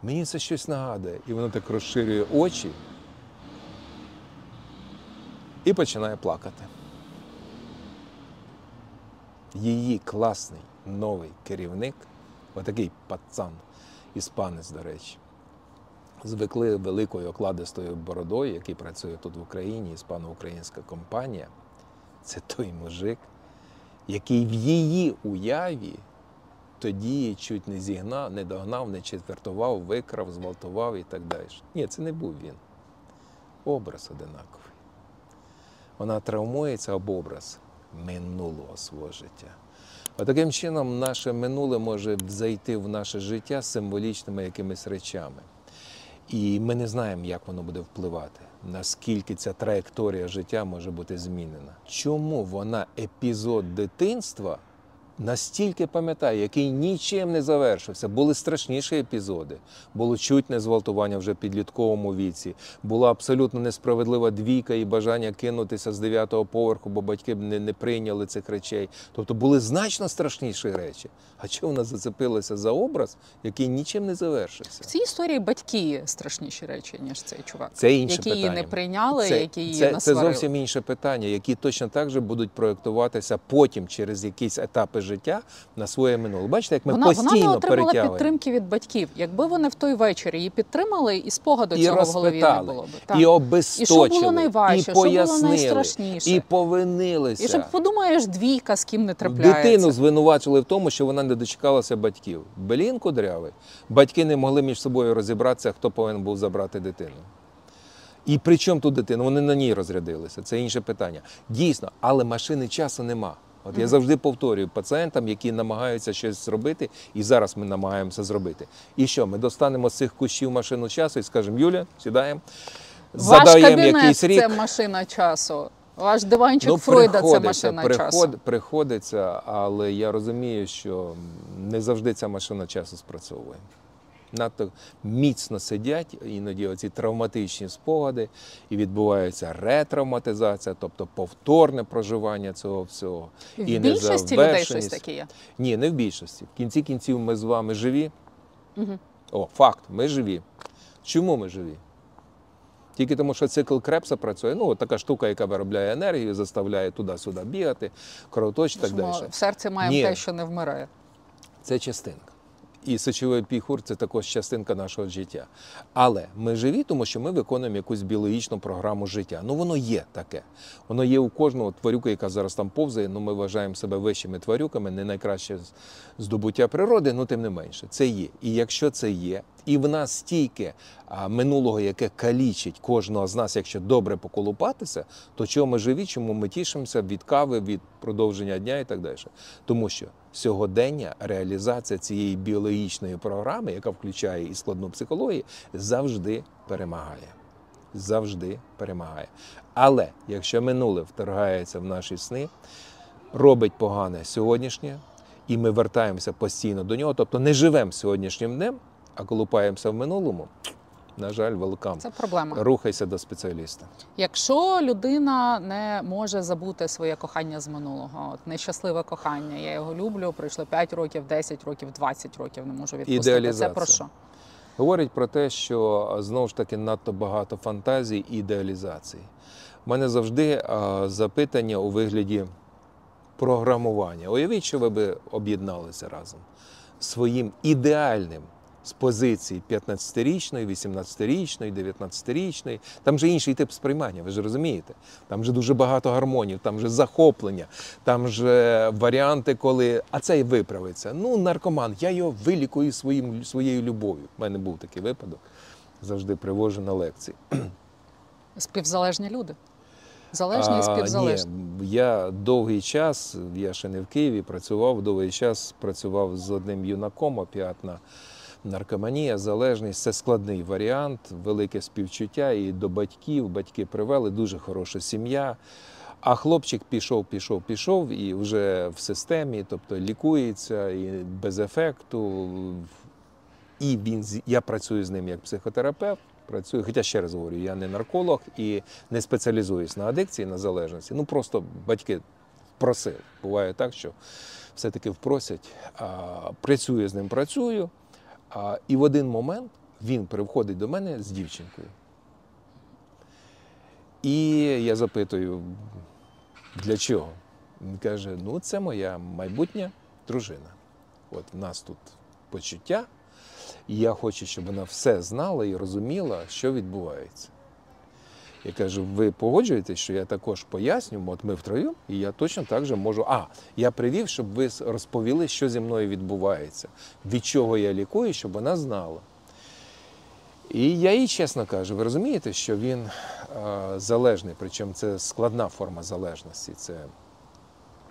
мені це щось нагадує. І воно так розширює очі і починає плакати. Її класний новий керівник, отакий пацан, іспанець, до речі, звикли великою окладистою бородою, який працює тут в Україні, іспано-українська компанія. Це той мужик, який в її уяві тоді чуть не зігнав, не догнав, не четвертував, викрав, зґвалтував і так далі. Ні, це не був він. Образ одинаковий. Вона травмується об образ минулого свого життя. А таким чином наше минуле може зайти в наше життя з символічними якимись речами. І ми не знаємо, як воно буде впливати, наскільки ця траєкторія життя може бути змінена. Чому вона епізод дитинства настільки пам'ятає, який нічим не завершився. Були страшніші епізоди. Було чутне зґвалтування вже в підлітковому віці. Була абсолютно несправедлива двійка і бажання кинутися з 9-го поверху, бо батьки б не прийняли цих речей. Тобто були значно страшніші речі. А чого вона зацепилася за образ, який нічим не завершився? В цій історії батьки страшніші речі, ніж цей чувак. Це інше питання. Які її не прийняли, які її насварили. Це зовсім інше питання, які точно так же будуть проєктуватися потім через якісь етапи життя на своє минуле. Бачите, як ми постійно перетягуємо. Вона не отримала підтримки від батьків. Якби вони в той вечір її підтримали, і спогаду цього в голові не було б. Так. І обесточили, і що було найважче, і пояснили, що було найстрашніше. І повинилися. І щоб, подумаєш, двійка з ким не трапляється. Дитину звинувачили в тому, що вона не дочекалася батьків. Блін кудрявий. Батьки не могли між собою розібратися, хто повинен був забрати дитину. І при чому тут дитина? Вони на ній розрядилися. Це інше питання. Дійсно, але машини часу нема. От я завжди повторюю пацієнтам, які намагаються щось зробити, і зараз ми намагаємося зробити. І що, ми достанемо з цих кущів машину часу і скажемо: Юля, сідаємо, задаємо якийсь рік. Ваш кабінет – це машина часу. Ваш диванчик Фройда – це машина часу. Приходиться, але я розумію, що не завжди ця машина часу спрацьовує. Надто міцно сидять іноді оці травматичні спогади, і відбувається ретравматизація, тобто повторне проживання цього всього. І в більшості людей щось таке є? Ні, не в більшості. В кінці кінців ми з вами живі. Угу. О, факт, ми живі. Чому ми живі? Тільки тому, що цикл Кребса працює. Ну, така штука, яка виробляє енергію, заставляє туди-сюди бігати, кровоточ і так далі. В серці маємо те, що не вмирає. Це частинка. І сечовий піхур – це також частинка нашого життя. Але ми живі, тому що ми виконуємо якусь біологічну програму життя. Ну, воно є таке. Воно є у кожного тварюка, яка зараз там повзає. Ну, ми вважаємо себе вищими тварюками, не найкраще здобуття природи, ну, тим не менше. Це є. І якщо це є, і в нас стільки минулого, яке калічить кожного з нас, якщо добре поколупатися, то чому ми живі, чому ми тішимося від кави, від продовження дня і так далі. Тому що сьогодення реалізація цієї біологічної програми, яка включає і складну психологію, завжди перемагає. Завжди перемагає. Але якщо минуле вторгається в наші сни, робить погане сьогоднішнє, і ми вертаємося постійно до нього, тобто не живемо сьогоднішнім днем, а колупаємося в минулому, на жаль, велкам. Це проблема. Рухайся до спеціаліста. Якщо людина не може забути своє кохання з минулого, от нещасливе кохання, я його люблю, пройшло 5 років, 10 років, 20 років, не можу відпустити. Ідеалізація. Це про що? Говорить про те, що, знову ж таки, надто багато фантазій і ідеалізацій. У мене завжди запитання у вигляді програмування. Уявіть, що ви б об'єдналися разом своїм ідеальним з позиції 15-річної, 18-річної, 19-річної. Там же інший тип сприймання, ви ж розумієте. Там же дуже багато гормонів, там же захоплення, там же варіанти, коли... А це й виправиться. Ну, наркоман, я його вилікую своєю любов'ю. У мене був такий випадок. Завжди привожу на лекції. Співзалежні люди? Залежні і співзалежні? Ні, я довгий час, я ще не в Києві, працював з одним юнаком, опіатна наркоманія, залежність – це складний варіант, велике співчуття і до батьків. Батьки привели, дуже хороша сім'я. А хлопчик пішов і вже в системі, тобто лікується, і без ефекту. І я працюю з ним як психотерапевт. Хоча, ще раз говорю, я не нарколог і не спеціалізуюсь на адикції, на залежності. Ну, просто батьки просили. Буває так, що все-таки впросять. Працюю з ним, і в один момент він приходить до мене з дівчинкою. І я запитую, для чого? Він каже: ну, це моя майбутня дружина. От в нас тут почуття, і я хочу, щоб вона все знала і розуміла, що відбувається. Я кажу: ви погоджуєтесь, що я також поясню, от ми втроєм, і я точно так же можу. Я привів, щоб ви розповіли, що зі мною відбувається, від чого я лікую, щоб вона знала. І я їй чесно кажу, ви розумієте, що він залежний, причому це складна форма залежності. Це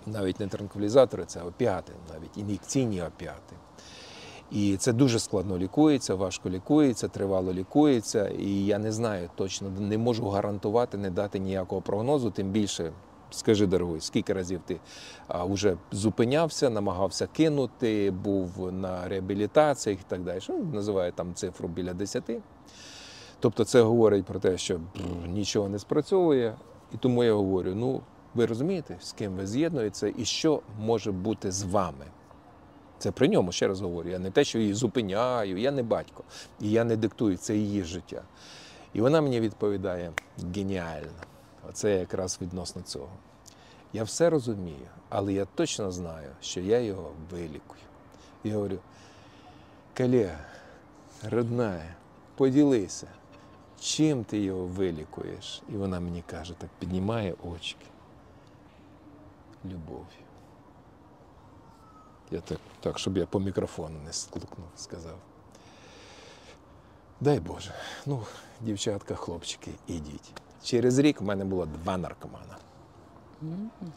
навіть не транквілізатори, це опіати, навіть ін'єкційні опіати. І це дуже складно лікується, важко лікується, тривало лікується. І я не знаю точно, не можу гарантувати, не дати ніякого прогнозу. Тим більше, скажи, дорогой, скільки разів ти вже зупинявся, намагався кинути, був на реабілітаціях і так далі. Називає там цифру біля 10. Тобто це говорить про те, що нічого не спрацьовує. І тому я говорю: ну, ви розумієте, з ким ви з'єднуєтеся і що може бути з вами. Це при ньому, ще раз говорю, я не те, що її зупиняю, я не батько, і я не диктую, це її життя. І вона мені відповідає: геніально. Оце якраз відносно цього. Я все розумію, але я точно знаю, що я його вилікую. Я говорю: колега, родная, поділися, чим ти його вилікуєш? І вона мені каже, так піднімає очки: любов'ю. Я так, щоб я по мікрофону не скликнув, сказав: дай Боже, ну, дівчатка, хлопчики, ідіть. Через рік в мене було 2 наркомана.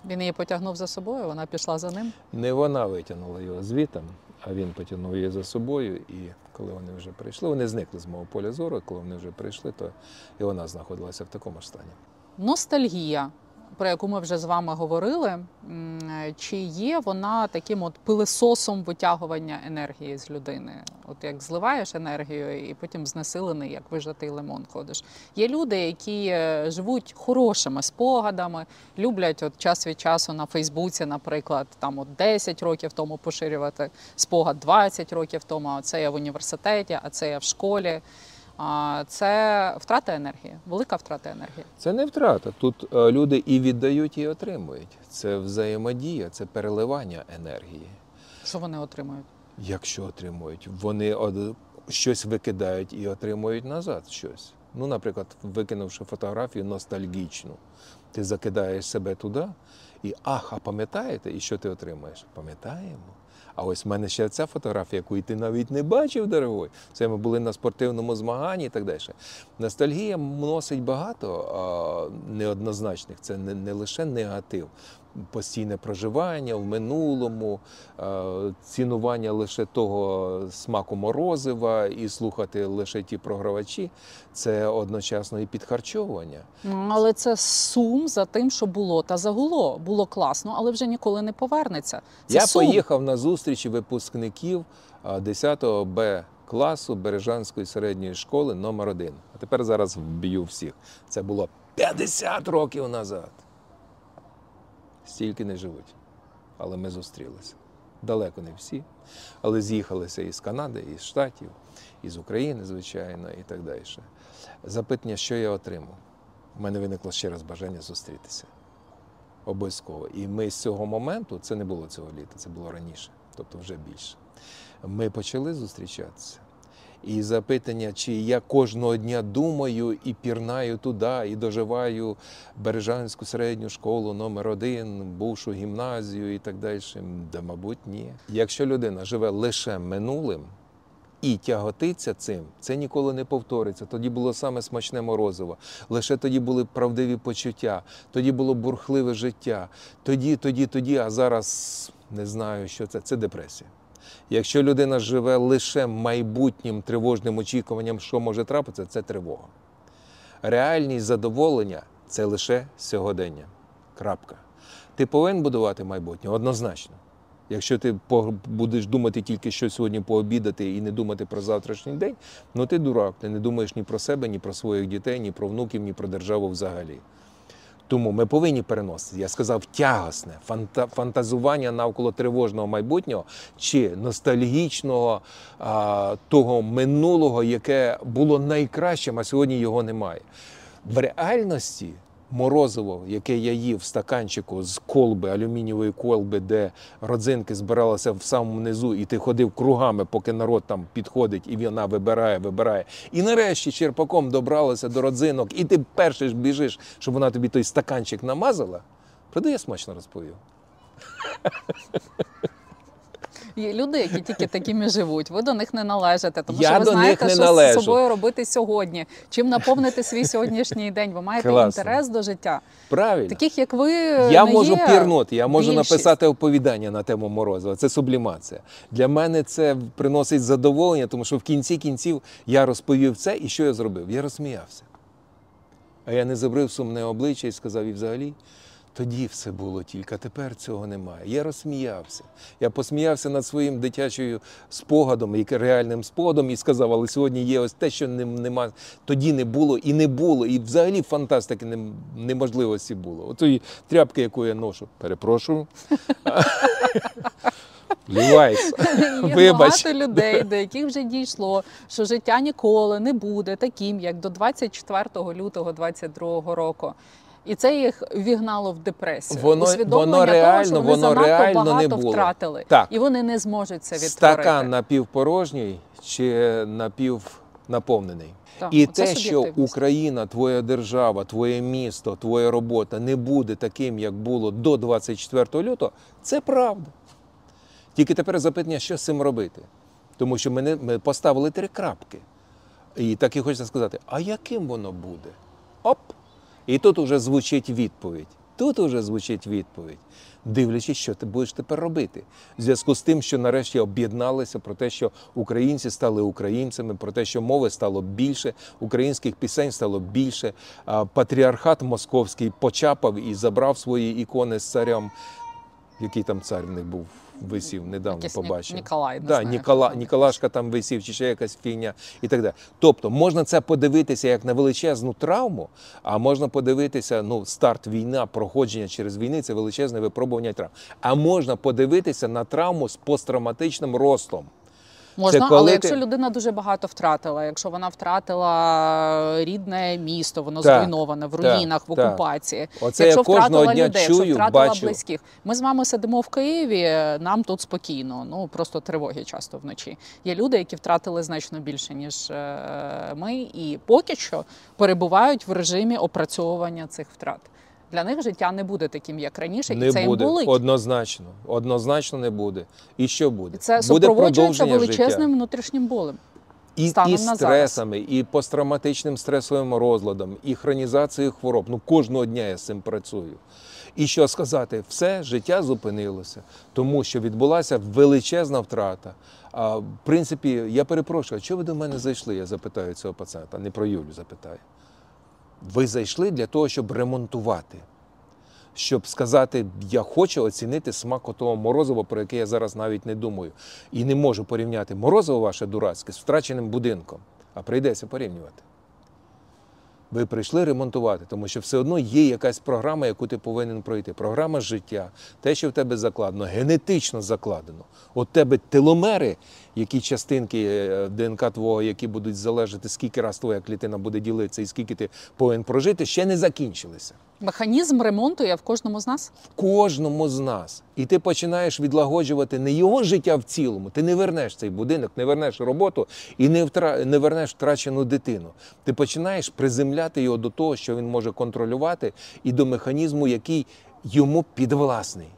Він її потягнув за собою, вона пішла за ним? Не вона витягнула його звідти, а він потягнув її за собою. І коли вони вже прийшли, вони зникли з мого поля зору, коли вони вже прийшли, то і вона знаходилася в такому ж стані. Ностальгія, про яку ми вже з вами говорили, чи є вона таким от пилесосом витягування енергії з людини? От як зливаєш енергію і потім знесилений, як вижатий лимон, ходиш. Є люди, які живуть хорошими спогадами, люблять от час від часу на Фейсбуці, наприклад, там от 10 років тому поширювати спогад, 20 років тому, а це я в університеті, а це я в школі. Це втрата енергії, велика втрата енергії. Це не втрата. Тут люди і віддають, і отримують. Це взаємодія, це переливання енергії. Що вони отримують? Якщо отримують, вони щось викидають і отримують назад щось. Ну, наприклад, викинувши фотографію ностальгічну, ти закидаєш себе туди і ах, а пам'ятаєте? І що ти отримаєш? Пам'ятаємо. А ось в мене ще ця фотографія, яку ти навіть не бачив, дорогой. Це ми були на спортивному змаганні і так далі. Ностальгія носить багато неоднозначних. Це не лише негатив. Постійне проживання в минулому, цінування лише того смаку морозива і слухати лише ті програвачі – це одночасно і підхарчовування. Але це сум за тим, що було та загуло. Було класно, але вже ніколи не повернеться. Це сум. Я поїхав на зустрічі випускників 10-го Б класу Бережанської середньої школи номер 1. А тепер зараз вб'ю всіх. Це було 50 років назад. Стільки не живуть, але ми зустрілися. Далеко не всі, але з'їхалися із Канади, із Штатів, із України, звичайно, і так далі. Запитання, що я отримав? У мене виникло ще раз бажання зустрітися. Обов'язково. І ми з цього моменту, це не було цього літа, це було раніше, тобто вже більше, ми почали зустрічатися. І запитання, чи я кожного дня думаю і пірнаю туди, і доживаю Бережанську середню школу номер 1, бувшу гімназію і так далі, да, мабуть, ні. Якщо людина живе лише минулим і тяготиться цим, це ніколи не повториться. Тоді було саме смачне морозиво, лише тоді були правдиві почуття, тоді було бурхливе життя, тоді, а зараз не знаю, що це депресія. Якщо людина живе лише майбутнім тривожним очікуванням, що може трапитися, це тривога. Реальність задоволення – це лише сьогодення. Крапка. Ти повинен будувати майбутнє? Однозначно. Якщо ти будеш думати тільки, що сьогодні пообідати і не думати про завтрашній день, ну ти дурак, ти не думаєш ні про себе, ні про своїх дітей, ні про внуків, ні про державу взагалі. Тому ми повинні переносити, я сказав, тягосне фантазування навколо тривожного майбутнього чи ностальгічного того минулого, яке було найкращим, а сьогодні його немає. В реальності морозиво, яке я їв в стаканчику з колби, алюмінієвої колби, де родзинки збиралися в самому низу, і ти ходив кругами, поки народ там підходить, і вона вибирає. І нарешті черпаком добралася до родзинок, і ти перший біжиш, щоб вона тобі той стаканчик намазала. Правда, я смачно розповів? Є люди, які тільки такими живуть. Ви до них не належите, тому що ви знаєте, що з собою робити сьогодні. Чим наповнити свій сьогоднішній день? Ви маєте інтерес до життя. Правильно. Таких, як ви, я можу пірнути, я можу написати оповідання на тему морозива. Це сублімація. Для мене це приносить задоволення, тому що в кінці кінців я розповів це, і що я зробив? Я розсміявся. А я не зробив сумне обличчя і сказав, і взагалі... Тоді все було тільки, а тепер цього немає. Я розсміявся. Я посміявся над своїм дитячим спогадом, і реальним спогадом, і сказав, але сьогодні є ось те, що нема, тоді не було, і взагалі фантастики неможливості було. Отої тряпки, яку я ношу. Перепрошую. Лівайс. Є багато людей, до яких вже дійшло, що життя ніколи не буде таким, як до 24 лютого 2022 року. І це їх вігнало в депресію. Усвідомлення того, що вони багато втратили. Так. І вони не зможуть це відтворити. Стакан напівпорожній чи напівнаповнений. Так. І те, що Україна, твоя держава, твоє місто, твоя робота не буде таким, як було до 24 лютого, це правда. Тільки тепер запитання, що з цим робити. Тому що ми поставили 3 крапки. І так і хочеться сказати, а яким воно буде? Оп! І тут уже звучить відповідь. Тут уже звучить відповідь, дивлячись, що ти будеш тепер робити. В зв'язку з тим, що нарешті об'єдналися, про те, що українці стали українцями, про те, що мови стало більше, українських пісень стало більше, патріархат московський почапав і забрав свої ікони з царем. Який там цар в них був, висів, недавно якийсь побачив. Ніколай, не знаю. Ніколашка там висів, чи ще якась фігня і так далі. Тобто можна це подивитися як на величезну травму, а можна подивитися, ну, старт війна, проходження через війни – це величезне випробування травм. А можна подивитися на травму з посттравматичним ростом. Можна, але якщо людина дуже багато втратила, якщо вона втратила рідне місто, воно зруйноване, в руїнах, в окупації. Оце якщо втратила людей, якщо втратила близьких. Ми з вами сидимо в Києві, нам тут спокійно, ну просто тривоги часто вночі. Є люди, які втратили значно більше, ніж ми, і поки що перебувають в режимі опрацьовування цих втрат. Для них життя не буде таким, як раніше, і це їм болить. Однозначно. Однозначно не буде. І що буде? Це супроводжується величезним внутрішнім болем. І стресами, і посттравматичним стресовим розладом, і хронізацією хвороб. Ну, кожного дня я з цим працюю. І що сказати? Все, життя зупинилося, тому що відбулася величезна втрата. В принципі, я перепрошую, а чого ви до мене зайшли? Я запитаю цього пацієнта, не про Юлю запитаю. Ви зайшли для того, щоб ремонтувати, щоб сказати, я хочу оцінити смак отого морозива, про яке я зараз навіть не думаю. І не можу порівняти морозиво ваше дурацьке з втраченим будинком, а прийдеться порівнювати. Ви прийшли ремонтувати, тому що все одно є якась програма, яку ти повинен пройти. Програма життя, те, що в тебе закладено, генетично закладено. От тебе теломери, які частинки ДНК твого, які будуть залежати, скільки раз твоя клітина буде ділитися і скільки ти повинен прожити, ще не закінчилися. Механізм ремонту є в кожному з нас? В кожному з нас. І ти починаєш відлагоджувати не його життя в цілому. Ти не вернеш цей будинок, не вернеш роботу і не вернеш втрачену дитину. Ти починаєш приземляти його до того, що він може контролювати, і до механізму, який йому підвласний.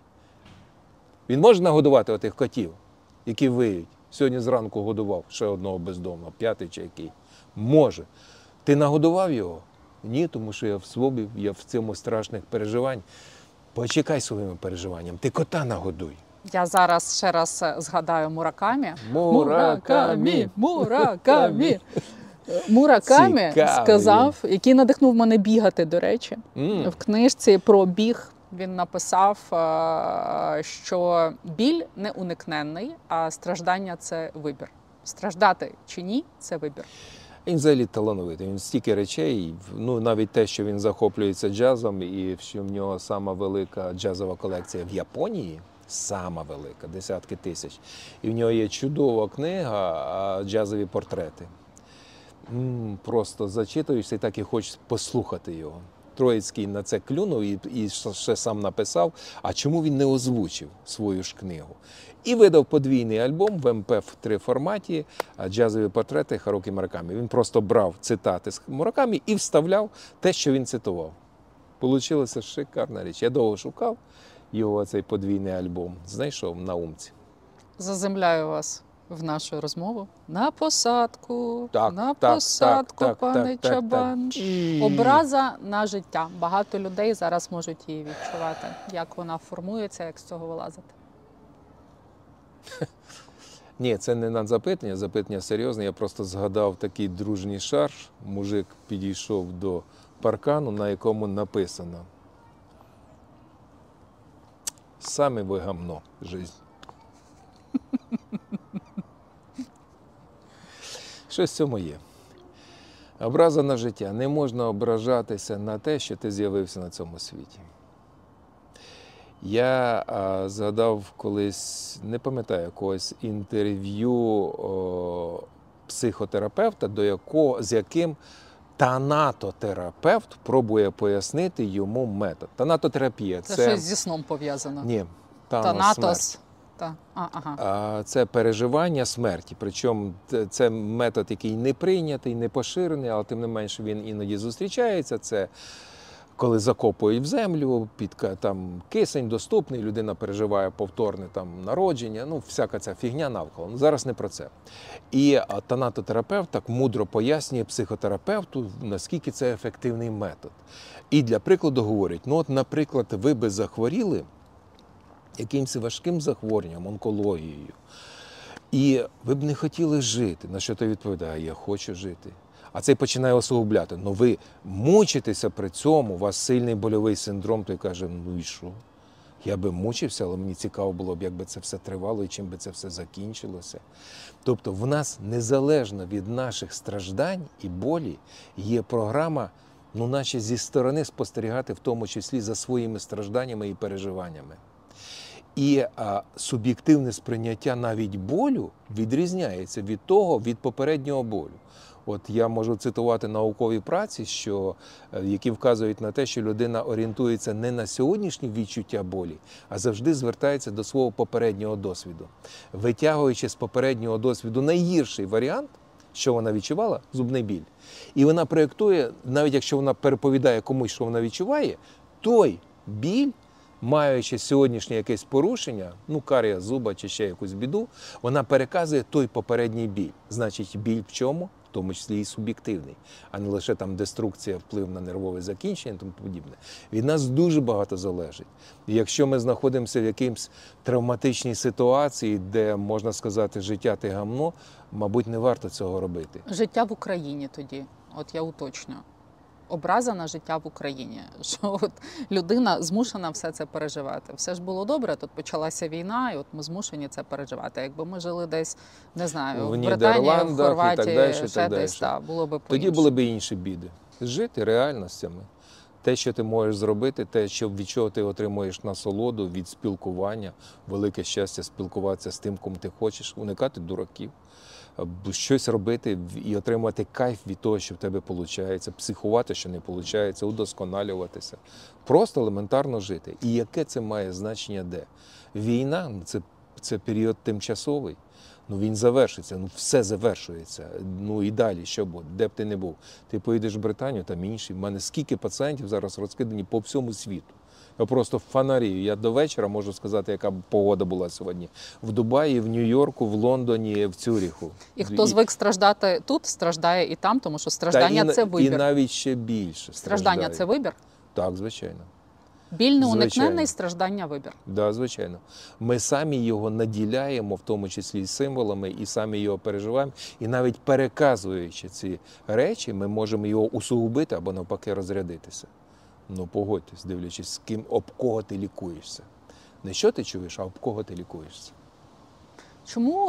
Він може нагодувати отих котів, які виють? Сьогодні зранку годував ще одного бездомного, п'ятий чи який. Може. Ти нагодував його? Ні, тому що я в собі, я в цьому страшних переживань. Почекай своїми переживанням, ти кота нагодуй. Я зараз ще раз згадаю Муракамі. Муракамі сказав, який надихнув мене бігати, до речі. В книжці про біг він написав, що біль не уникненний, а страждання – це вибір. Страждати чи ні – це вибір. Він взагалі талановитий, він стільки речей, ну навіть те, що він захоплюється джазом і що в нього сама велика джазова колекція в Японії, сама велика, десятки тисяч. І в нього є чудова книга «Джазові портрети». Просто зачитуєшся і так і хочеш послухати його. Троїцький на це клюнув і ще сам написав, а чому він не озвучив свою ж книгу. І видав подвійний альбом в MP3 форматі «Джазові портрети Харукі Мураками». Він просто брав цитати з Мураками і вставляв те, що він цитував. Получилася шикарна річ. Я довго шукав його цей подвійний альбом, знайшов на Умці. Заземляю вас в нашу розмову. На посадку, пане Чабан. Образа на життя. Багато людей зараз можуть її відчувати. Як вона формується, як з цього вилазити? Ні, це не на запитання. Запитання серйозне. Я просто згадав такий дружній шарж. Мужик підійшов до паркану, на якому написано: «Саме ви гамно, життя». Щось в цьому є. Образа на життя. Не можна ображатися на те, що ти з'явився на цьому світі. Я згадав колись, не пам'ятаю якогось, інтерв'ю психотерапевта, з яким танатотерапевт пробує пояснити йому метод. Танатотерапія – це щось зі сном пов'язано. Ні. Танатос. Це переживання смерті, причому це метод, який не прийнятий, не поширений, але тим не менше він іноді зустрічається. Це коли закопують в землю, під там кисень доступний, людина переживає повторне там народження, ну всяка ця фігня навколо. Ну, зараз не про це. І танатотерапевт так мудро пояснює психотерапевту, наскільки це ефективний метод. І для прикладу говорить, ну от, наприклад, ви би захворіли якимось важким захворюванням, онкологією, і ви б не хотіли жити. На що ти відповідає, я хочу жити. А це починає усугубляти. Ну ви мучитеся при цьому, у вас сильний больовий синдром, то й каже, ну і що? Я би мучився, але мені цікаво було б, як би це все тривало і чим би це все закінчилося. Тобто в нас незалежно від наших страждань і болі є програма, ну наче зі сторони спостерігати в тому числі за своїми стражданнями і переживаннями. І суб'єктивне сприйняття навіть болю відрізняється від того, від попереднього болю. От я можу цитувати наукові праці, які вказують на те, що людина орієнтується не на сьогоднішнє відчуття болі, а завжди звертається до свого попереднього досвіду. Витягуючи з попереднього досвіду найгірший варіант, що вона відчувала – зубний біль. І вона проєктує, навіть якщо вона переповідає комусь, що вона відчуває, той біль, маючи сьогоднішнє якесь порушення, ну, карія зуба чи ще якусь біду, вона переказує той попередній біль. Значить, біль в чому? В тому числі і суб'єктивний, а не лише там деструкція, вплив на нервове закінчення і тому подібне. Від нас дуже багато залежить. І якщо ми знаходимося в якійсь травматичній ситуації, де, можна сказати, життя ти гамно, мабуть, не варто цього робити. Життя в Україні тоді, от я уточню. Образа на життя в Україні, що от людина змушена все це переживати. Все ж було добре, тут почалася війна, і от ми змушені це переживати. Якби ми жили десь, не знаю, в Британії, в Хорватії, ще десь, було б по-іншому. Тоді були б інші біди. Жити реальностями. Те, що ти можеш зробити, те, від чого ти отримуєш насолоду, від спілкування, велике щастя спілкуватися з тим, кому ти хочеш, уникати дураків. Щось робити і отримувати кайф від того, що в тебе виходить, психувати, що не виходить, удосконалюватися. Просто елементарно жити. І яке це має значення де? Війна – це період тимчасовий, ну він завершиться, ну все завершується, ну і далі що буде, де б ти не був. Ти поїдеш в Британію, там інші, в мене скільки пацієнтів зараз розкидані по всьому світу. Я просто фанарію. Я до вечора можу сказати, яка погода була сьогодні. В Дубаї, в Нью-Йорку, в Лондоні, в Цюріху. І хто звик страждати тут, страждає і там, тому що страждання – це вибір. І навіть ще більше. Страждання – це вибір? Так, звичайно. Біль неуникненний, страждання – вибір. Так, звичайно. Ми самі його наділяємо, в тому числі символами, і самі його переживаємо. І навіть переказуючи ці речі, ми можемо його усугубити або навпаки розрядитися. Ну, погодьтесь, дивлячись, з ким, об кого ти лікуєшся. Не що ти чуєш, а об кого ти лікуєшся. Чому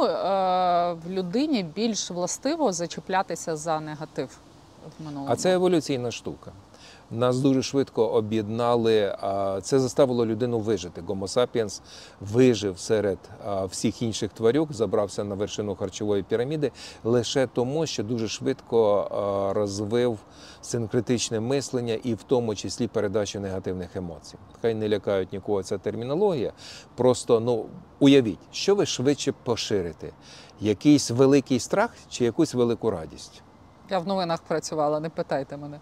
в людині більш властиво зачіплятися за негатив в минулому? А це еволюційна штука. Нас дуже швидко об'єднали, це заставило людину вижити. Гомо сапіенс вижив серед всіх інших тварюк, забрався на вершину харчової піраміди лише тому, що дуже швидко розвив синкретичне мислення і в тому числі передачу негативних емоцій. Хай не лякають нікого ця термінологія, просто ну, уявіть, що ви швидше поширите? Якийсь великий страх чи якусь велику радість? Я в новинах працювала, не питайте мене.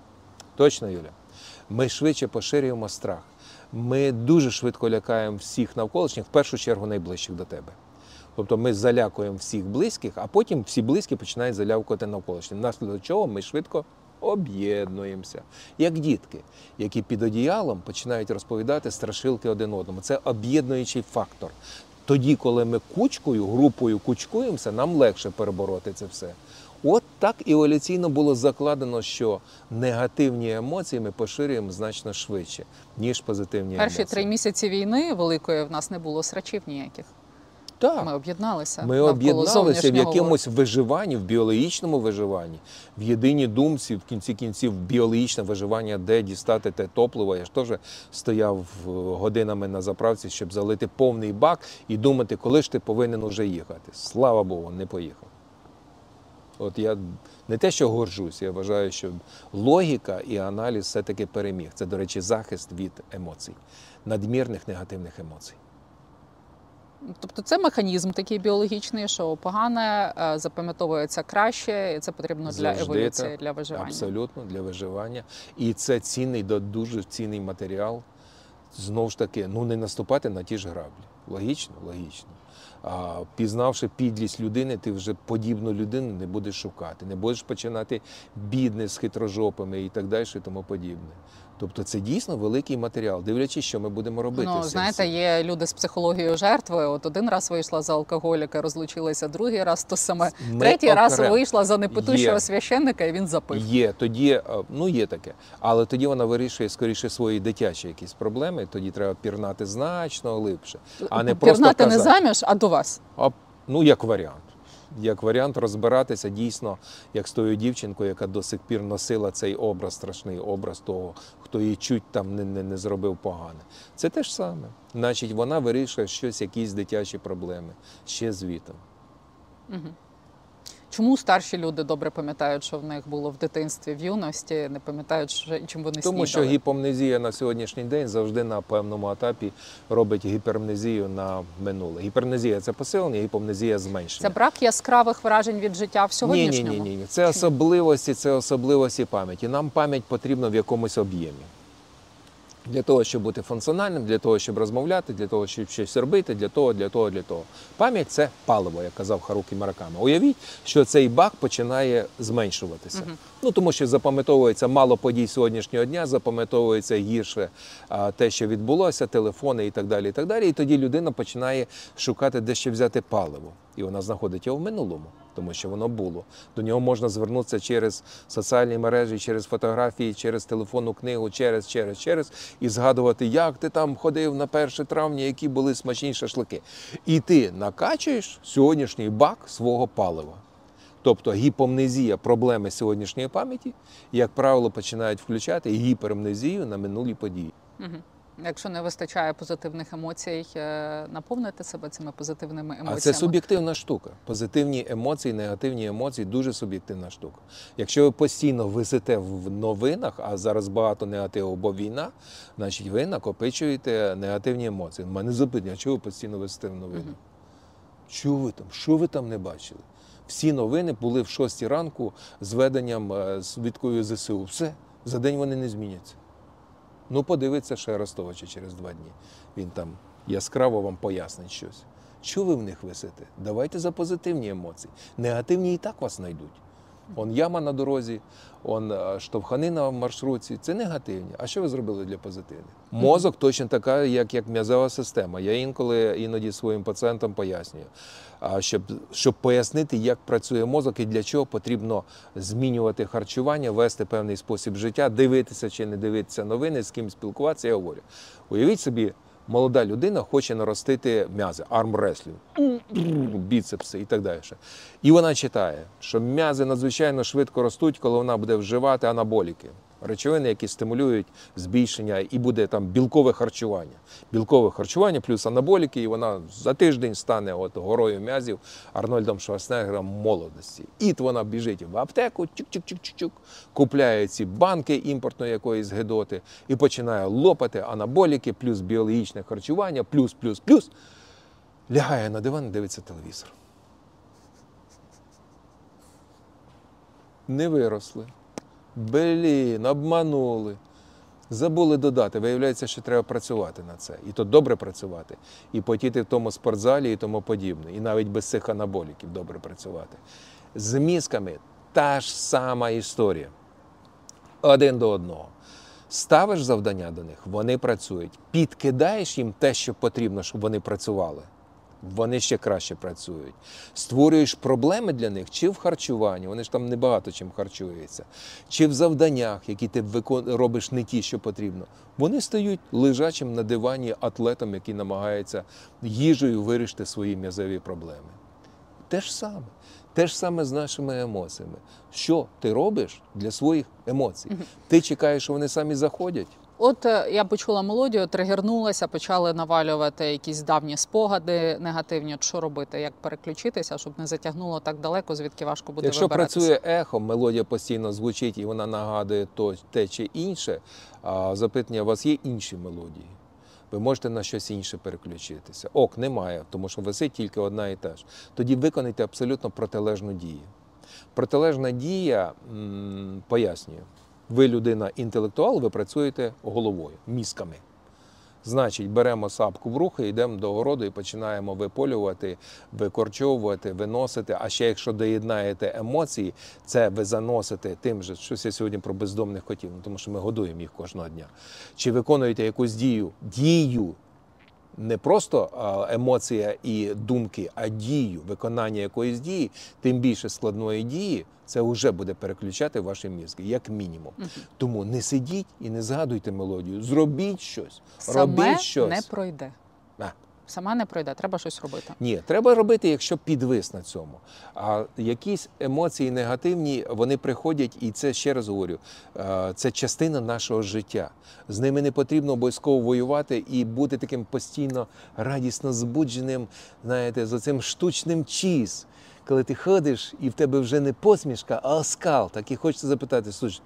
Точно, Юля? Ми швидше поширюємо страх. Ми дуже швидко лякаємо всіх навколишніх, в першу чергу найближчих до тебе. Тобто ми залякуємо всіх близьких, а потім всі близькі починають залякувати навколишніх. Внаслідок чого ми швидко об'єднуємося. Як дітки, які під одіялом починають розповідати страшилки один одному. Це об'єднуючий фактор. Тоді, коли ми кучкою, групою кучкуємося, нам легше перебороти це все. От так еволюційно було закладено, що негативні емоції ми поширюємо значно швидше, ніж позитивні емоції. Перші 3 місяці війни великої в нас не було срачів ніяких. Так. Ми об'єдналися. Ми об'єдналися в якомусь виживанні, в біологічному виживанні, в єдиній думці, в кінці кінців, біологічне виживання, де дістати те топливо. Я ж теж стояв годинами на заправці, щоб залити повний бак і думати, коли ж ти повинен уже їхати. Слава Богу, не поїхав. От я не те, що горжусь, я вважаю, що логіка і аналіз все-таки переміг. Це, до речі, захист від емоцій, надмірних негативних емоцій. Тобто це механізм такий біологічний, що погане запам'ятовується краще, і це потрібно завжди для еволюції, для виживання. Абсолютно, для виживання. І це цінний, дуже цінний матеріал. Знову ж таки, ну не наступати на ті ж граблі. Логічно? Логічно. А пізнавши підлість людини, ти вже подібну людину не будеш шукати, не будеш починати бідне з хитрожопами і так далі, і тому подібне. Тобто це дійсно великий матеріал, дивлячись, що ми будемо робити. Ну, знаєте, є люди з психологією жертви. От один раз вийшла за алкоголіка, розлучилася, другий раз то саме, третій раз вийшла за непитущого священника, і він запив. Є, тоді, ну є таке. Але тоді вона вирішує, скоріше, свої дитячі якісь проблеми, тоді треба пірнати значно глибше, а не просто казати. Пірнати не заміж, а до вас? А, ну, як варіант. Як варіант розбиратися дійсно, як з тою дівчинкою, яка до сих пір носила цей образ, страшний образ того, хто її чуть там не зробив погане. Це те ж саме. Значить, вона вирішує щось, якісь дитячі проблеми ще з вітом. Угу. Чому старші люди добре пам'ятають, що в них було в дитинстві, в юності, не пам'ятають, чим вони снідали? Тому що гіпомнезія на сьогоднішній день завжди на певному етапі робить гіпермнезію на минуле. Гіпермнезія – це посилення, гіпомнезія – зменшення. Це брак яскравих вражень від життя в сьогоднішньому? Ні. Це особливості пам'яті. Нам пам'ять потрібна в якомусь об'ємі. Для того, щоб бути функціональним, для того, щоб розмовляти, для того, щоб щось робити, для того. Пам'ять – це паливо, як казав Харукі Мураками. Уявіть, що цей бак починає зменшуватися. Ну, тому що запам'ятовується мало подій сьогоднішнього дня, запам'ятовується гірше те, що відбулося, телефони і так далі, і так далі. І тоді людина починає шукати, де ще взяти паливо. І вона знаходить його в минулому, тому що воно було. До нього можна звернутися через соціальні мережі, через фотографії, через телефонну книгу, через. І згадувати, як ти там ходив на 1 травня, які були смачні шашлики. І ти накачуєш сьогоднішній бак свого палива. Тобто гіпомнезія, проблеми сьогоднішньої пам'яті, як правило, починають включати гіпермнезію на минулі події. Угу. Якщо не вистачає позитивних емоцій, наповнити себе цими позитивними емоціями. А це суб'єктивна штука. Позитивні емоції, негативні емоції – дуже суб'єктивна штука. Якщо ви постійно висите в новинах, а зараз багато негативу, бо війна, значить ви накопичуєте негативні емоції. Мене запитання, чого ви постійно висите в новинах? Чого ви там? Що ви там не бачили? Всі новини були в 6 ранку з веденням свідкою ЗСУ. Все, за день вони не зміняться. Ну, подивиться ще Арестовича через 2 дні. Він там яскраво вам пояснить щось. Чого ви в них висите? Давайте за позитивні емоції. Негативні і так вас знайдуть. Он яма на дорозі, он штовханина в маршрутці. Це негативні. А що ви зробили для позитивних? Мозок точно така, як м'язова система. Я іноді своїм пацієнтам пояснюю, щоб пояснити, як працює мозок і для чого потрібно змінювати харчування, вести певний спосіб життя, дивитися чи не дивитися новини, з ким спілкуватися, я говорю. Уявіть собі, молода людина хоче наростити м'язи, армреслінг, біцепси і так далі. І вона читає, що м'язи надзвичайно швидко ростуть, коли вона буде вживати анаболіки, речовини, які стимулюють збільшення, і буде там білкове харчування. Білкове харчування плюс анаболіки, і вона за тиждень стане от горою м'язів Арнольдом Шварценеггером молодості. І вона біжить в аптеку, чук-чук-чук-чук, купляє ці банки імпортної якоїсь гидоти і починає лопати анаболіки, плюс біологічне харчування, плюс. Лягає на диван, дивиться телевізор. Не виросли. Блін, обманули. Забули додати. Виявляється, що треба працювати на це. І то добре працювати. І потіти в тому спортзалі і тому подібне. І навіть без цих анаболіків добре працювати. З мізками та ж сама історія. Один до одного. Ставиш завдання до них, вони працюють. Підкидаєш їм те, що потрібно, щоб вони працювали. Вони ще краще працюють. Створюєш проблеми для них чи в харчуванні, вони ж там небагато чим харчуються, чи в завданнях, які ти робиш не ті, що потрібно. Вони стають лежачим на дивані атлетом, який намагається їжею вирішити свої м'язові проблеми. Те ж саме з нашими емоціями. Що ти робиш для своїх емоцій? Ти чекаєш, що вони самі заходять? От я почула мелодію, тригернулася, почали навалювати якісь давні спогади негативні. Що робити, як переключитися, щоб не затягнуло так далеко, звідки важко буде вибиратися? Якщо працює ехо, мелодія постійно звучить і вона нагадує те чи інше, запитання, у вас є інші мелодії? ви можете на щось інше переключитися. Ок, немає, тому що висить тільки одна і та ж. Тоді виконайте абсолютно протилежну дію. Протилежна дія, пояснюю, ви людина-інтелектуал, ви працюєте головою, мізками. Значить, беремо сапку в руки, йдемо до городу і починаємо виполювати, викорчовувати, виносити. А ще якщо доєднаєте емоції, це ви заносите тим же, щось я сьогодні про бездомних котів, тому що ми годуємо їх кожного дня. Чи виконуєте якусь дію? Дію! Не просто емоція і думки, а дію, виконання якоїсь дії, тим більше складної дії, це вже буде переключати ваші мізки, як мінімум. Тому не сидіть і не згадуйте мелодію, зробіть щось, робіть щось. Саме не пройде. Сама не пройде, треба щось робити. Ні, треба робити, якщо підвис на цьому. А якісь емоції негативні, вони приходять, і це, ще раз говорю, це частина нашого життя. З ними не потрібно обов'язково воювати і бути таким постійно радісно збудженим, знаєте, за цим штучним чіз. Коли ти ходиш, і в тебе вже не посмішка, а оскал. Так і хочеться запитати, слухай,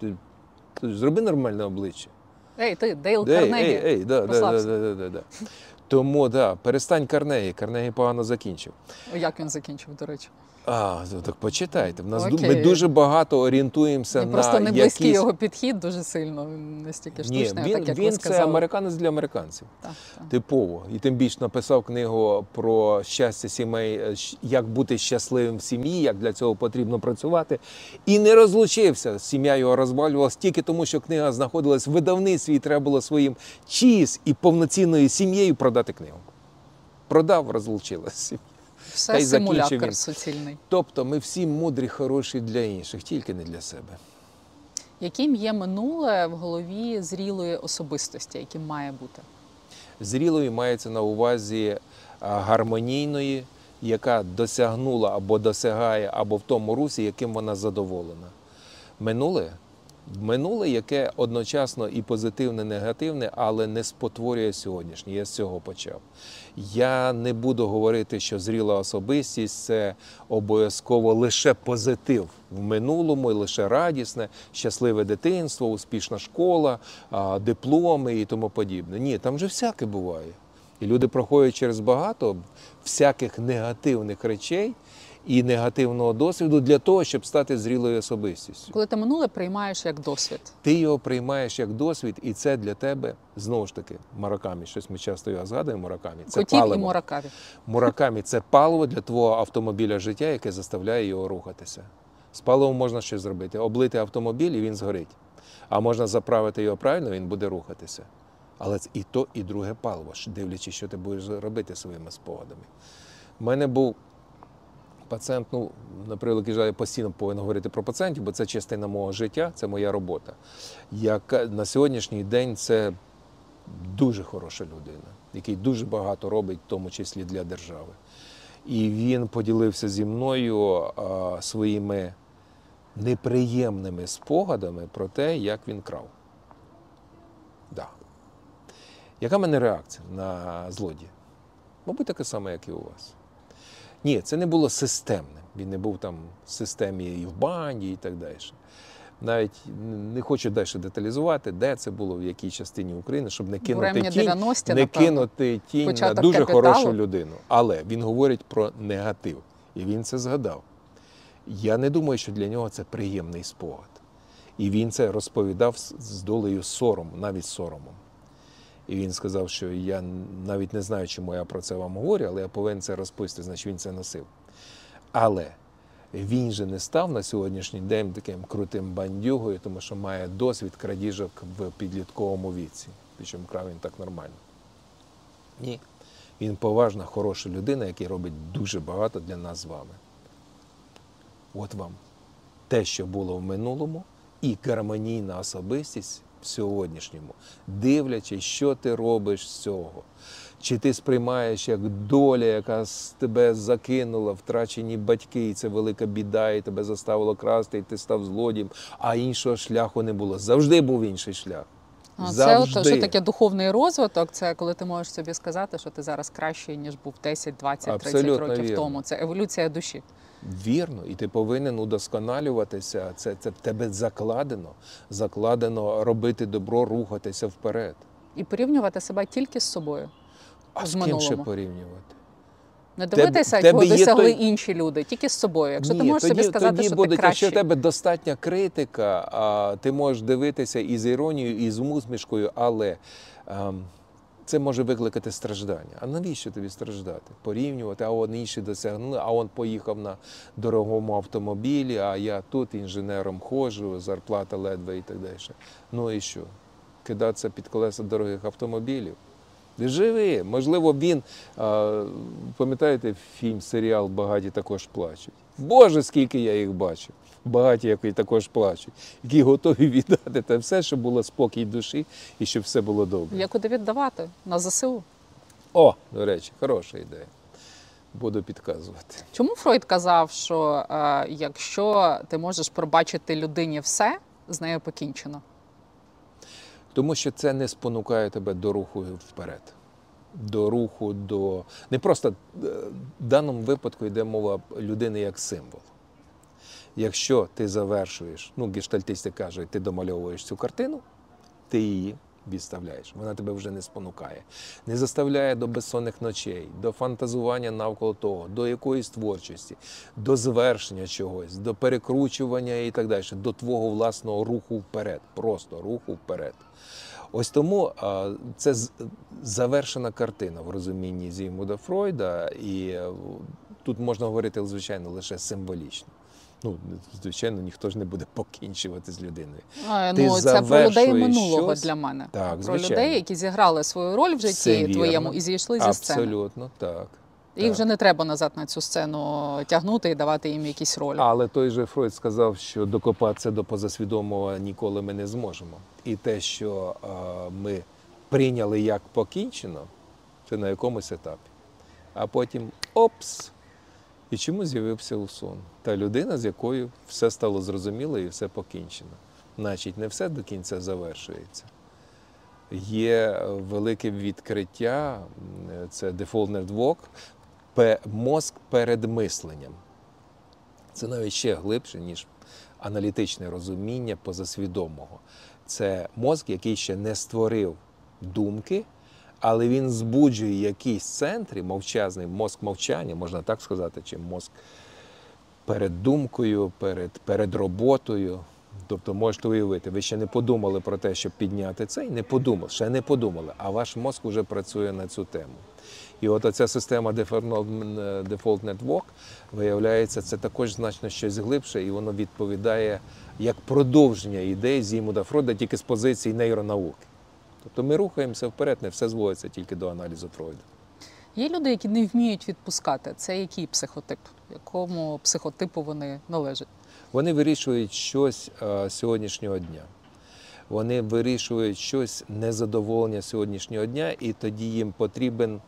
ти зроби нормальне обличчя. Ей, ти, Дейл Карнегі, послався. Тому, так, перестань Карнегі. Карнегі погано закінчив. Як він закінчив, до речі? Так почитайте. Ми дуже багато орієнтуємося на якісь... Просто не близький його підхід дуже сильно, не стільки штучний, так як ви сказали. Ні, він це американець для американців. Типово. І тим більше написав книгу про щастя сімей, як бути щасливим в сім'ї, як для цього потрібно працювати. І не розлучився. Сім'я його розвалювалася тільки тому, що книга знаходилась в видавництві, і треба було своїм чиїсь і повноцінною сім'єю продати книгу. Продав, розлучилася. Все симулятор суцільний. Тобто ми всі мудрі, хороші для інших, тільки не для себе. Яким є минуле в голові зрілої особистості, яким має бути? Зрілою мається на увазі гармонійної, яка досягнула або досягає, або в тому русі, яким вона задоволена. Минуле, яке одночасно і позитивне, і негативне, але не спотворює сьогоднішнє. Я з цього почав. Я не буду говорити, що зріла особистість – це обов'язково лише позитив в минулому, і лише радісне, щасливе дитинство, успішна школа, дипломи і тому подібне. Ні, там же всяке буває. І люди проходять через багато всяких негативних речей, і негативного досвіду для того, щоб стати зрілою особистістю. Коли ти минуле приймаєш як досвід? Ти його приймаєш як досвід, і це для тебе, знову ж таки, Мураками, щось ми часто його згадуємо, Мураками. Котів і Мураками. Мураками – це паливо для твого автомобіля життя, яке заставляє його рухатися. З паливом можна щось зробити. Облити автомобіль, і він згорить. А можна заправити його правильно, він буде рухатися. Але і то, і друге паливо, дивлячись, що ти будеш робити своїми спогадами. У мене був пацієнт, на превеликий жаль, я постійно повинен говорити про пацієнтів, бо це частина мого життя, це моя робота. На сьогоднішній день це дуже хороша людина, який дуже багато робить, в тому числі для держави. І він поділився зі мною своїми неприємними спогадами про те, як він крав. Да. Яка в мене реакція на злодія? Мабуть, така сама, як і у вас. Ні, це не було системним. Він не був там в системі і в банді, і так далі. Навіть не хочу далі деталізувати, де це було, в якій частині України, щоб не кинути тінь на дуже хорошу людину. Але він говорить про негатив. І він це згадав. Я не думаю, що для нього це приємний спогад. І він це розповідав з долею сорому, навіть соромом. І він сказав, що я навіть не знаю, чому я про це вам говорю, але я повинен це розповісти, значить він це носив. Але він же не став на сьогоднішній день таким крутим бандюгою, тому що має досвід крадіжок в підлітковому віці. Причому крав він так нормально. Ні. Він поважна, хороша людина, яка робить дуже багато для нас з вами. От вам те, що було в минулому, і гармонійна особистість в сьогоднішньому, дивлячись, що ти робиш з цього. Чи ти сприймаєш як доля, яка тебе закинула, втрачені батьки, і це велика біда, і тебе заставило красти, і ти став злодієм, а іншого шляху не було. Завжди був інший шлях. Завжди. Це що таке духовний розвиток, це коли ти можеш собі сказати, що ти зараз кращий, ніж був 10, 20, 30 років тому. Це еволюція душі. Вірно, і ти повинен удосконалюватися, це в тебе закладено робити добро, рухатися вперед. і порівнювати себе тільки з собою. А з ким ще порівнювати? Не дивитися, чого досягли інші люди, тільки з собою. Якщо ти можеш собі сказати, що ти кращий. Якщо в тебе достатня критика, ти можеш дивитися і з іронією, і з усмішкою, але це може викликати страждання. А навіщо тобі страждати? Порівнювати, а он інші досягнули, а он поїхав на дорогому автомобілі, а я тут інженером ходжу, зарплата ледве і так далі. Ну і що? Кидатися під колеса дорогих автомобілів? Живи. Можливо, він, пам'ятаєте фільм, серіал «Багаті також плачуть»? Боже, скільки я їх бачив. Багаті, які також плачуть, які готові віддати та все, щоб було спокій душі і щоб все було добре. Я куди віддавати? На ЗСУ. О, до речі, хороша ідея. Буду підказувати. Чому Фройд казав, що якщо ти можеш пробачити людині все, з нею покінчено? Тому що це не спонукає тебе до руху вперед. До руху, до... Не просто в даному випадку йде мова людини як символ. Якщо ти завершуєш, ну, гештальтисти кажуть, ти домальовуєш цю картину, ти її відставляєш. Вона тебе вже не спонукає. Не заставляє до безсонних ночей, до фантазування навколо того, до якоїсь творчості, до звершення чогось, до перекручування і так далі, до твого власного руху вперед, просто руху вперед. Ось тому це завершена картина в розумінні Зігмунда Фройда, і тут можна говорити, звичайно, лише символічно. Ну, звичайно, ніхто ж не буде покінчувати з людиною. Ну, це про людей минулого для мене. Так, звичайно. Про людей, які зіграли свою роль в житті твоєму і зійшли зі сцени. Абсолютно, так. Їх вже не треба назад на цю сцену тягнути і давати їм якісь ролі. Але той же Фройд сказав, що докопатися до позасвідомого ніколи ми не зможемо. І те, що ми прийняли як покінчено, це на якомусь етапі. А потім опс! І чому з'явився усон? Та людина, з якою все стало зрозуміло і все покінчено. Значить, не все до кінця завершується. Є велике відкриття, це default walk, мозк перед мисленням. Це навіть ще глибше, ніж аналітичне розуміння позасвідомого. Це мозк, який ще не створив думки, але він збуджує якісь центри, мовчазний мозк мовчання, можна так сказати, чи мозк перед думкою, перед роботою. Тобто можете уявити, ви ще не подумали про те, щоб підняти цей, ще не подумали, а ваш мозк вже працює на цю тему. І от оця система Default Network, виявляється, це також значно щось глибше, і воно відповідає як продовження ідей Зігмунда Фройда тільки з позиції нейронауки. Тобто ми рухаємося вперед, не все зводиться тільки до аналізу Фройда. Є люди, які не вміють відпускати. Це який психотип? Якому психотипу вони належать? Вони вирішують щось сьогоднішнього дня. Вони вирішують щось незадоволення сьогоднішнього дня, і тоді їм потрібен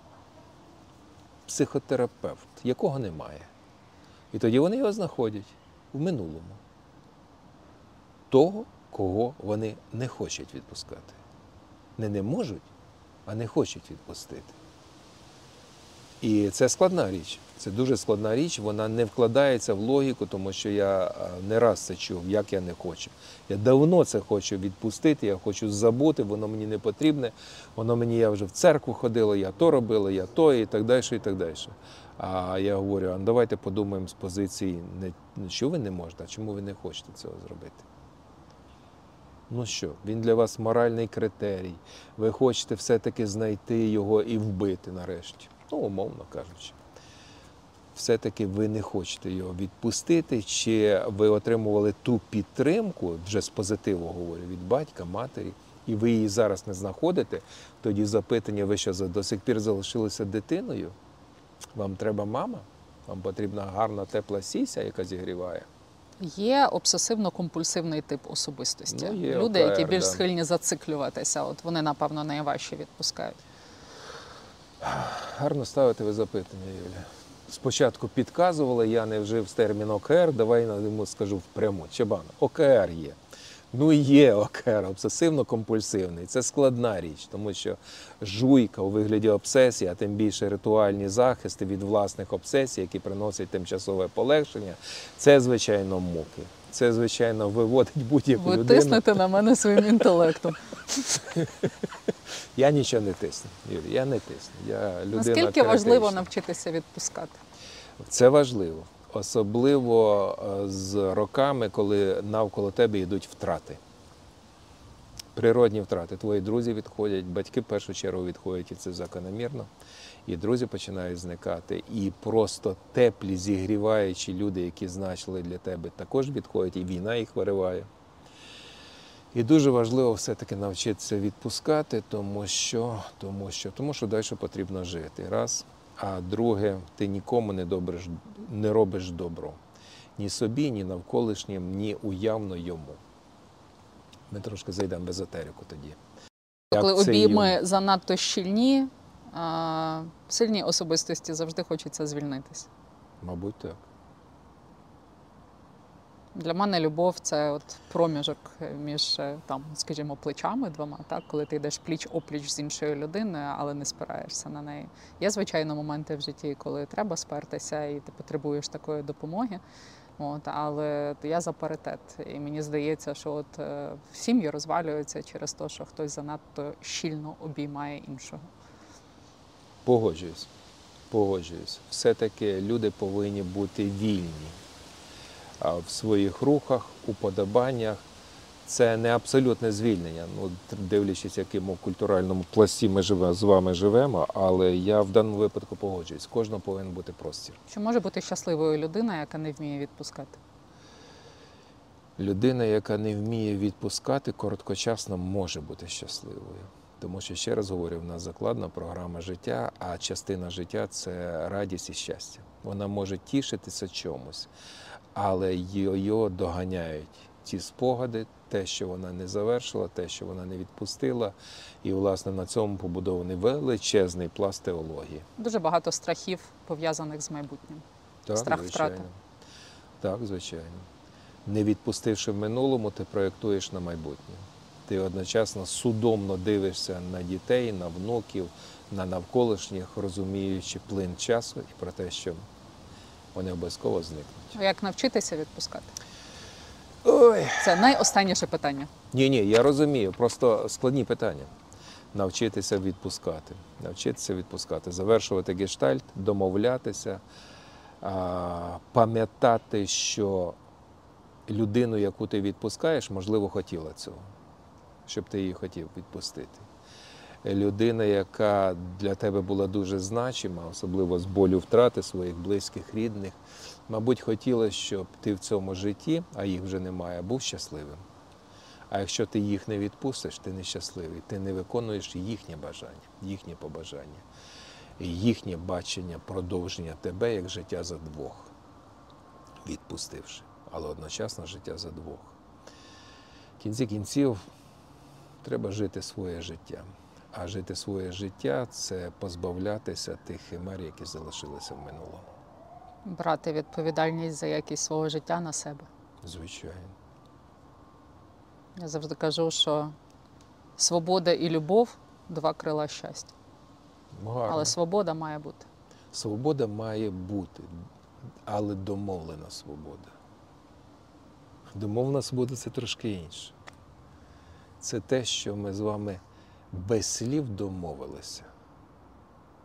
психотерапевт, якого немає. І тоді вони його знаходять в минулому. Того, кого вони не хочуть відпускати. Не можуть, а не хочуть відпустити. І це складна річ. Це дуже складна річ, вона не вкладається в логіку, тому що я не раз це чув, як я не хочу. Я давно це хочу відпустити, я хочу забути, воно мені не потрібне, воно мені, я вже в церкву ходила, я то робила, я то і так далі, і так далі. А я говорю, а давайте подумаємо з позиції, що ви не можете, а чому ви не хочете цього зробити. Ну що, він для вас моральний критерій, ви хочете все-таки знайти його і вбити нарешті. Ну, умовно кажучи. Все-таки ви не хочете його відпустити, чи ви отримували ту підтримку, вже з позитиву говорю, від батька, матері, і ви її зараз не знаходите, тоді запитання, ви що, до сих пір залишилися дитиною? Вам треба мама? Вам потрібна гарна тепла сіся, яка зігріває? Є обсесивно-компульсивний тип особистості. Ну, є люди, які більш схильні зациклюватися, от вони, напевно, найважче відпускають. Гарно ставите ви запитання, Юля. Спочатку підказували, я не вжив термін ОКР, давай я йому скажу впряму. Чабан, ОКР є. Ну є ОКР, обсесивно-компульсивний. Це складна річ, тому що жуйка у вигляді обсесії, а тим більше ритуальні захисти від власних обсесій, які приносять тимчасове полегшення, це, звичайно, муки. Це, звичайно, виводить будь-яку людину. Ви тиснете на мене своїм інтелектом. Я нічого не тисну, Юрій, я не тисну. Я людина критична. Наскільки важливо навчитися відпускати? Це важливо. Особливо з роками, коли навколо тебе йдуть втрати. Природні втрати. Твої друзі відходять, батьки в першу чергу відходять, і це закономірно. І друзі починають зникати. І просто теплі, зігріваючі люди, які значили для тебе, також відходять, і війна їх вириває. І дуже важливо все-таки навчитися відпускати, тому що далі потрібно жити. Раз. А друге, ти нікому не робиш добро. Ні собі, ні навколишнім, ні уявно йому. Ми трошки зайдемо в езотерику тоді. Коли обійми занадто щільні, сильні особистості завжди хочеться звільнитися. Мабуть, так. Для мене любов – це от проміжок між, там, скажімо, плечами двома, так? Коли ти йдеш пліч-опліч з іншою людиною, але не спираєшся на неї. Є, звичайно, моменти в житті, коли треба спертися і ти потребуєш такої допомоги, от, але я за паритет. І мені здається, що от сім'ї розвалюються через те, що хтось занадто щільно обіймає іншого. Погоджуюсь. Погоджуюсь. Все-таки люди повинні бути вільні в своїх рухах, уподобаннях. Це не абсолютне звільнення. Ну, дивлячись, в якому культуральному пласті ми з вами живемо, але я в даному випадку погоджуюсь. Кожен повинен бути простір. Чи може бути щасливою людина, яка не вміє відпускати? Людина, яка не вміє відпускати, короткочасно може бути щасливою. Тому що, ще раз говорю, в нас закладна програма життя, а частина життя – це радість і щастя. Вона може тішитися чомусь, але її доганяють ті спогади, те, що вона не завершила, те, що вона не відпустила. І, власне, на цьому побудований величезний пласт теології. Дуже багато страхів, пов'язаних з майбутнім. Так, страх втрати. Так, звичайно. Не відпустивши в минулому, ти проєктуєш на майбутнє. Ти одночасно судомно дивишся на дітей, на внуків, на навколишніх, розуміючи плин часу і про те, що вони обов'язково зникнуть. Як навчитися відпускати? Ой. Це найостанніше питання. Ні, я розумію, просто складні питання. Навчитися відпускати, завершувати гештальт, домовлятися, пам'ятати, що людину, яку ти відпускаєш, можливо, хотіла цього, щоб ти її хотів відпустити. Людина, яка для тебе була дуже значима, особливо з болю втрати своїх близьких, рідних, мабуть, хотіла, щоб ти в цьому житті, а їх вже немає, був щасливим. А якщо ти їх не відпустиш, ти нещасливий, ти не виконуєш їхнє бажання, їхнє побажання, їхнє бачення продовження тебе як життя за двох, відпустивши, але одночасно життя за двох. В кінці кінців треба жити своє життя. А жити своє життя – це позбавлятися тих химер, які залишилися в минулому. Брати відповідальність за якість свого життя на себе. Звичайно. Я завжди кажу, що свобода і любов – два крила щастя. Гарно. Але свобода має бути. Свобода має бути, але домовлена свобода. Домовлена свобода – це трошки інше. Це те, що ми з вами без слів домовилися.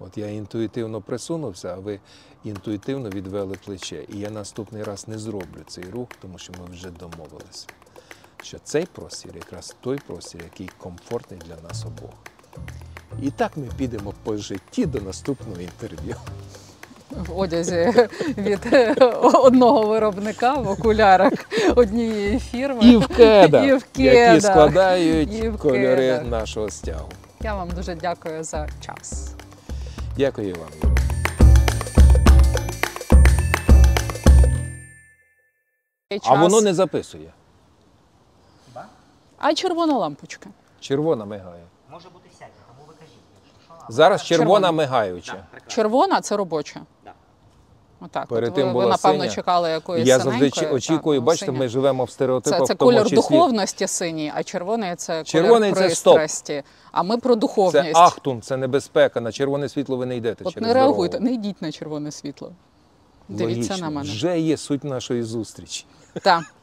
От я інтуїтивно присунувся, а ви інтуїтивно відвели плече. І я наступний раз не зроблю цей рух, тому що ми вже домовилися, що цей простір якраз той простір, який комфортний для нас обох. І так ми підемо по житті до наступного інтерв'ю. В одязі від одного виробника, в окулярах однієї фірми. І в кедах, які складають кольори нашого стягу. Я вам дуже дякую за час. Дякую вам. А воно не записує. А червона лампочка? Червона мигає. Може бути всяке, тому ви кажіть. Зараз червона мигаюча. Червона – це робоча. Отак. Перед тим була синя. Ви, напевно, чекали якоїсь синенької. Я завжди очікую, бачите, ми живемо в стереотипах. Це колір духовності синій, а червоний – це колір пристрасті. А ми про духовність. Це ахтун, це небезпека. На червоне світло ви не йдете. От не реагуйте, не йдіть на червоне світло. Дивіться на мене. Вже є суть нашої зустрічі. Так.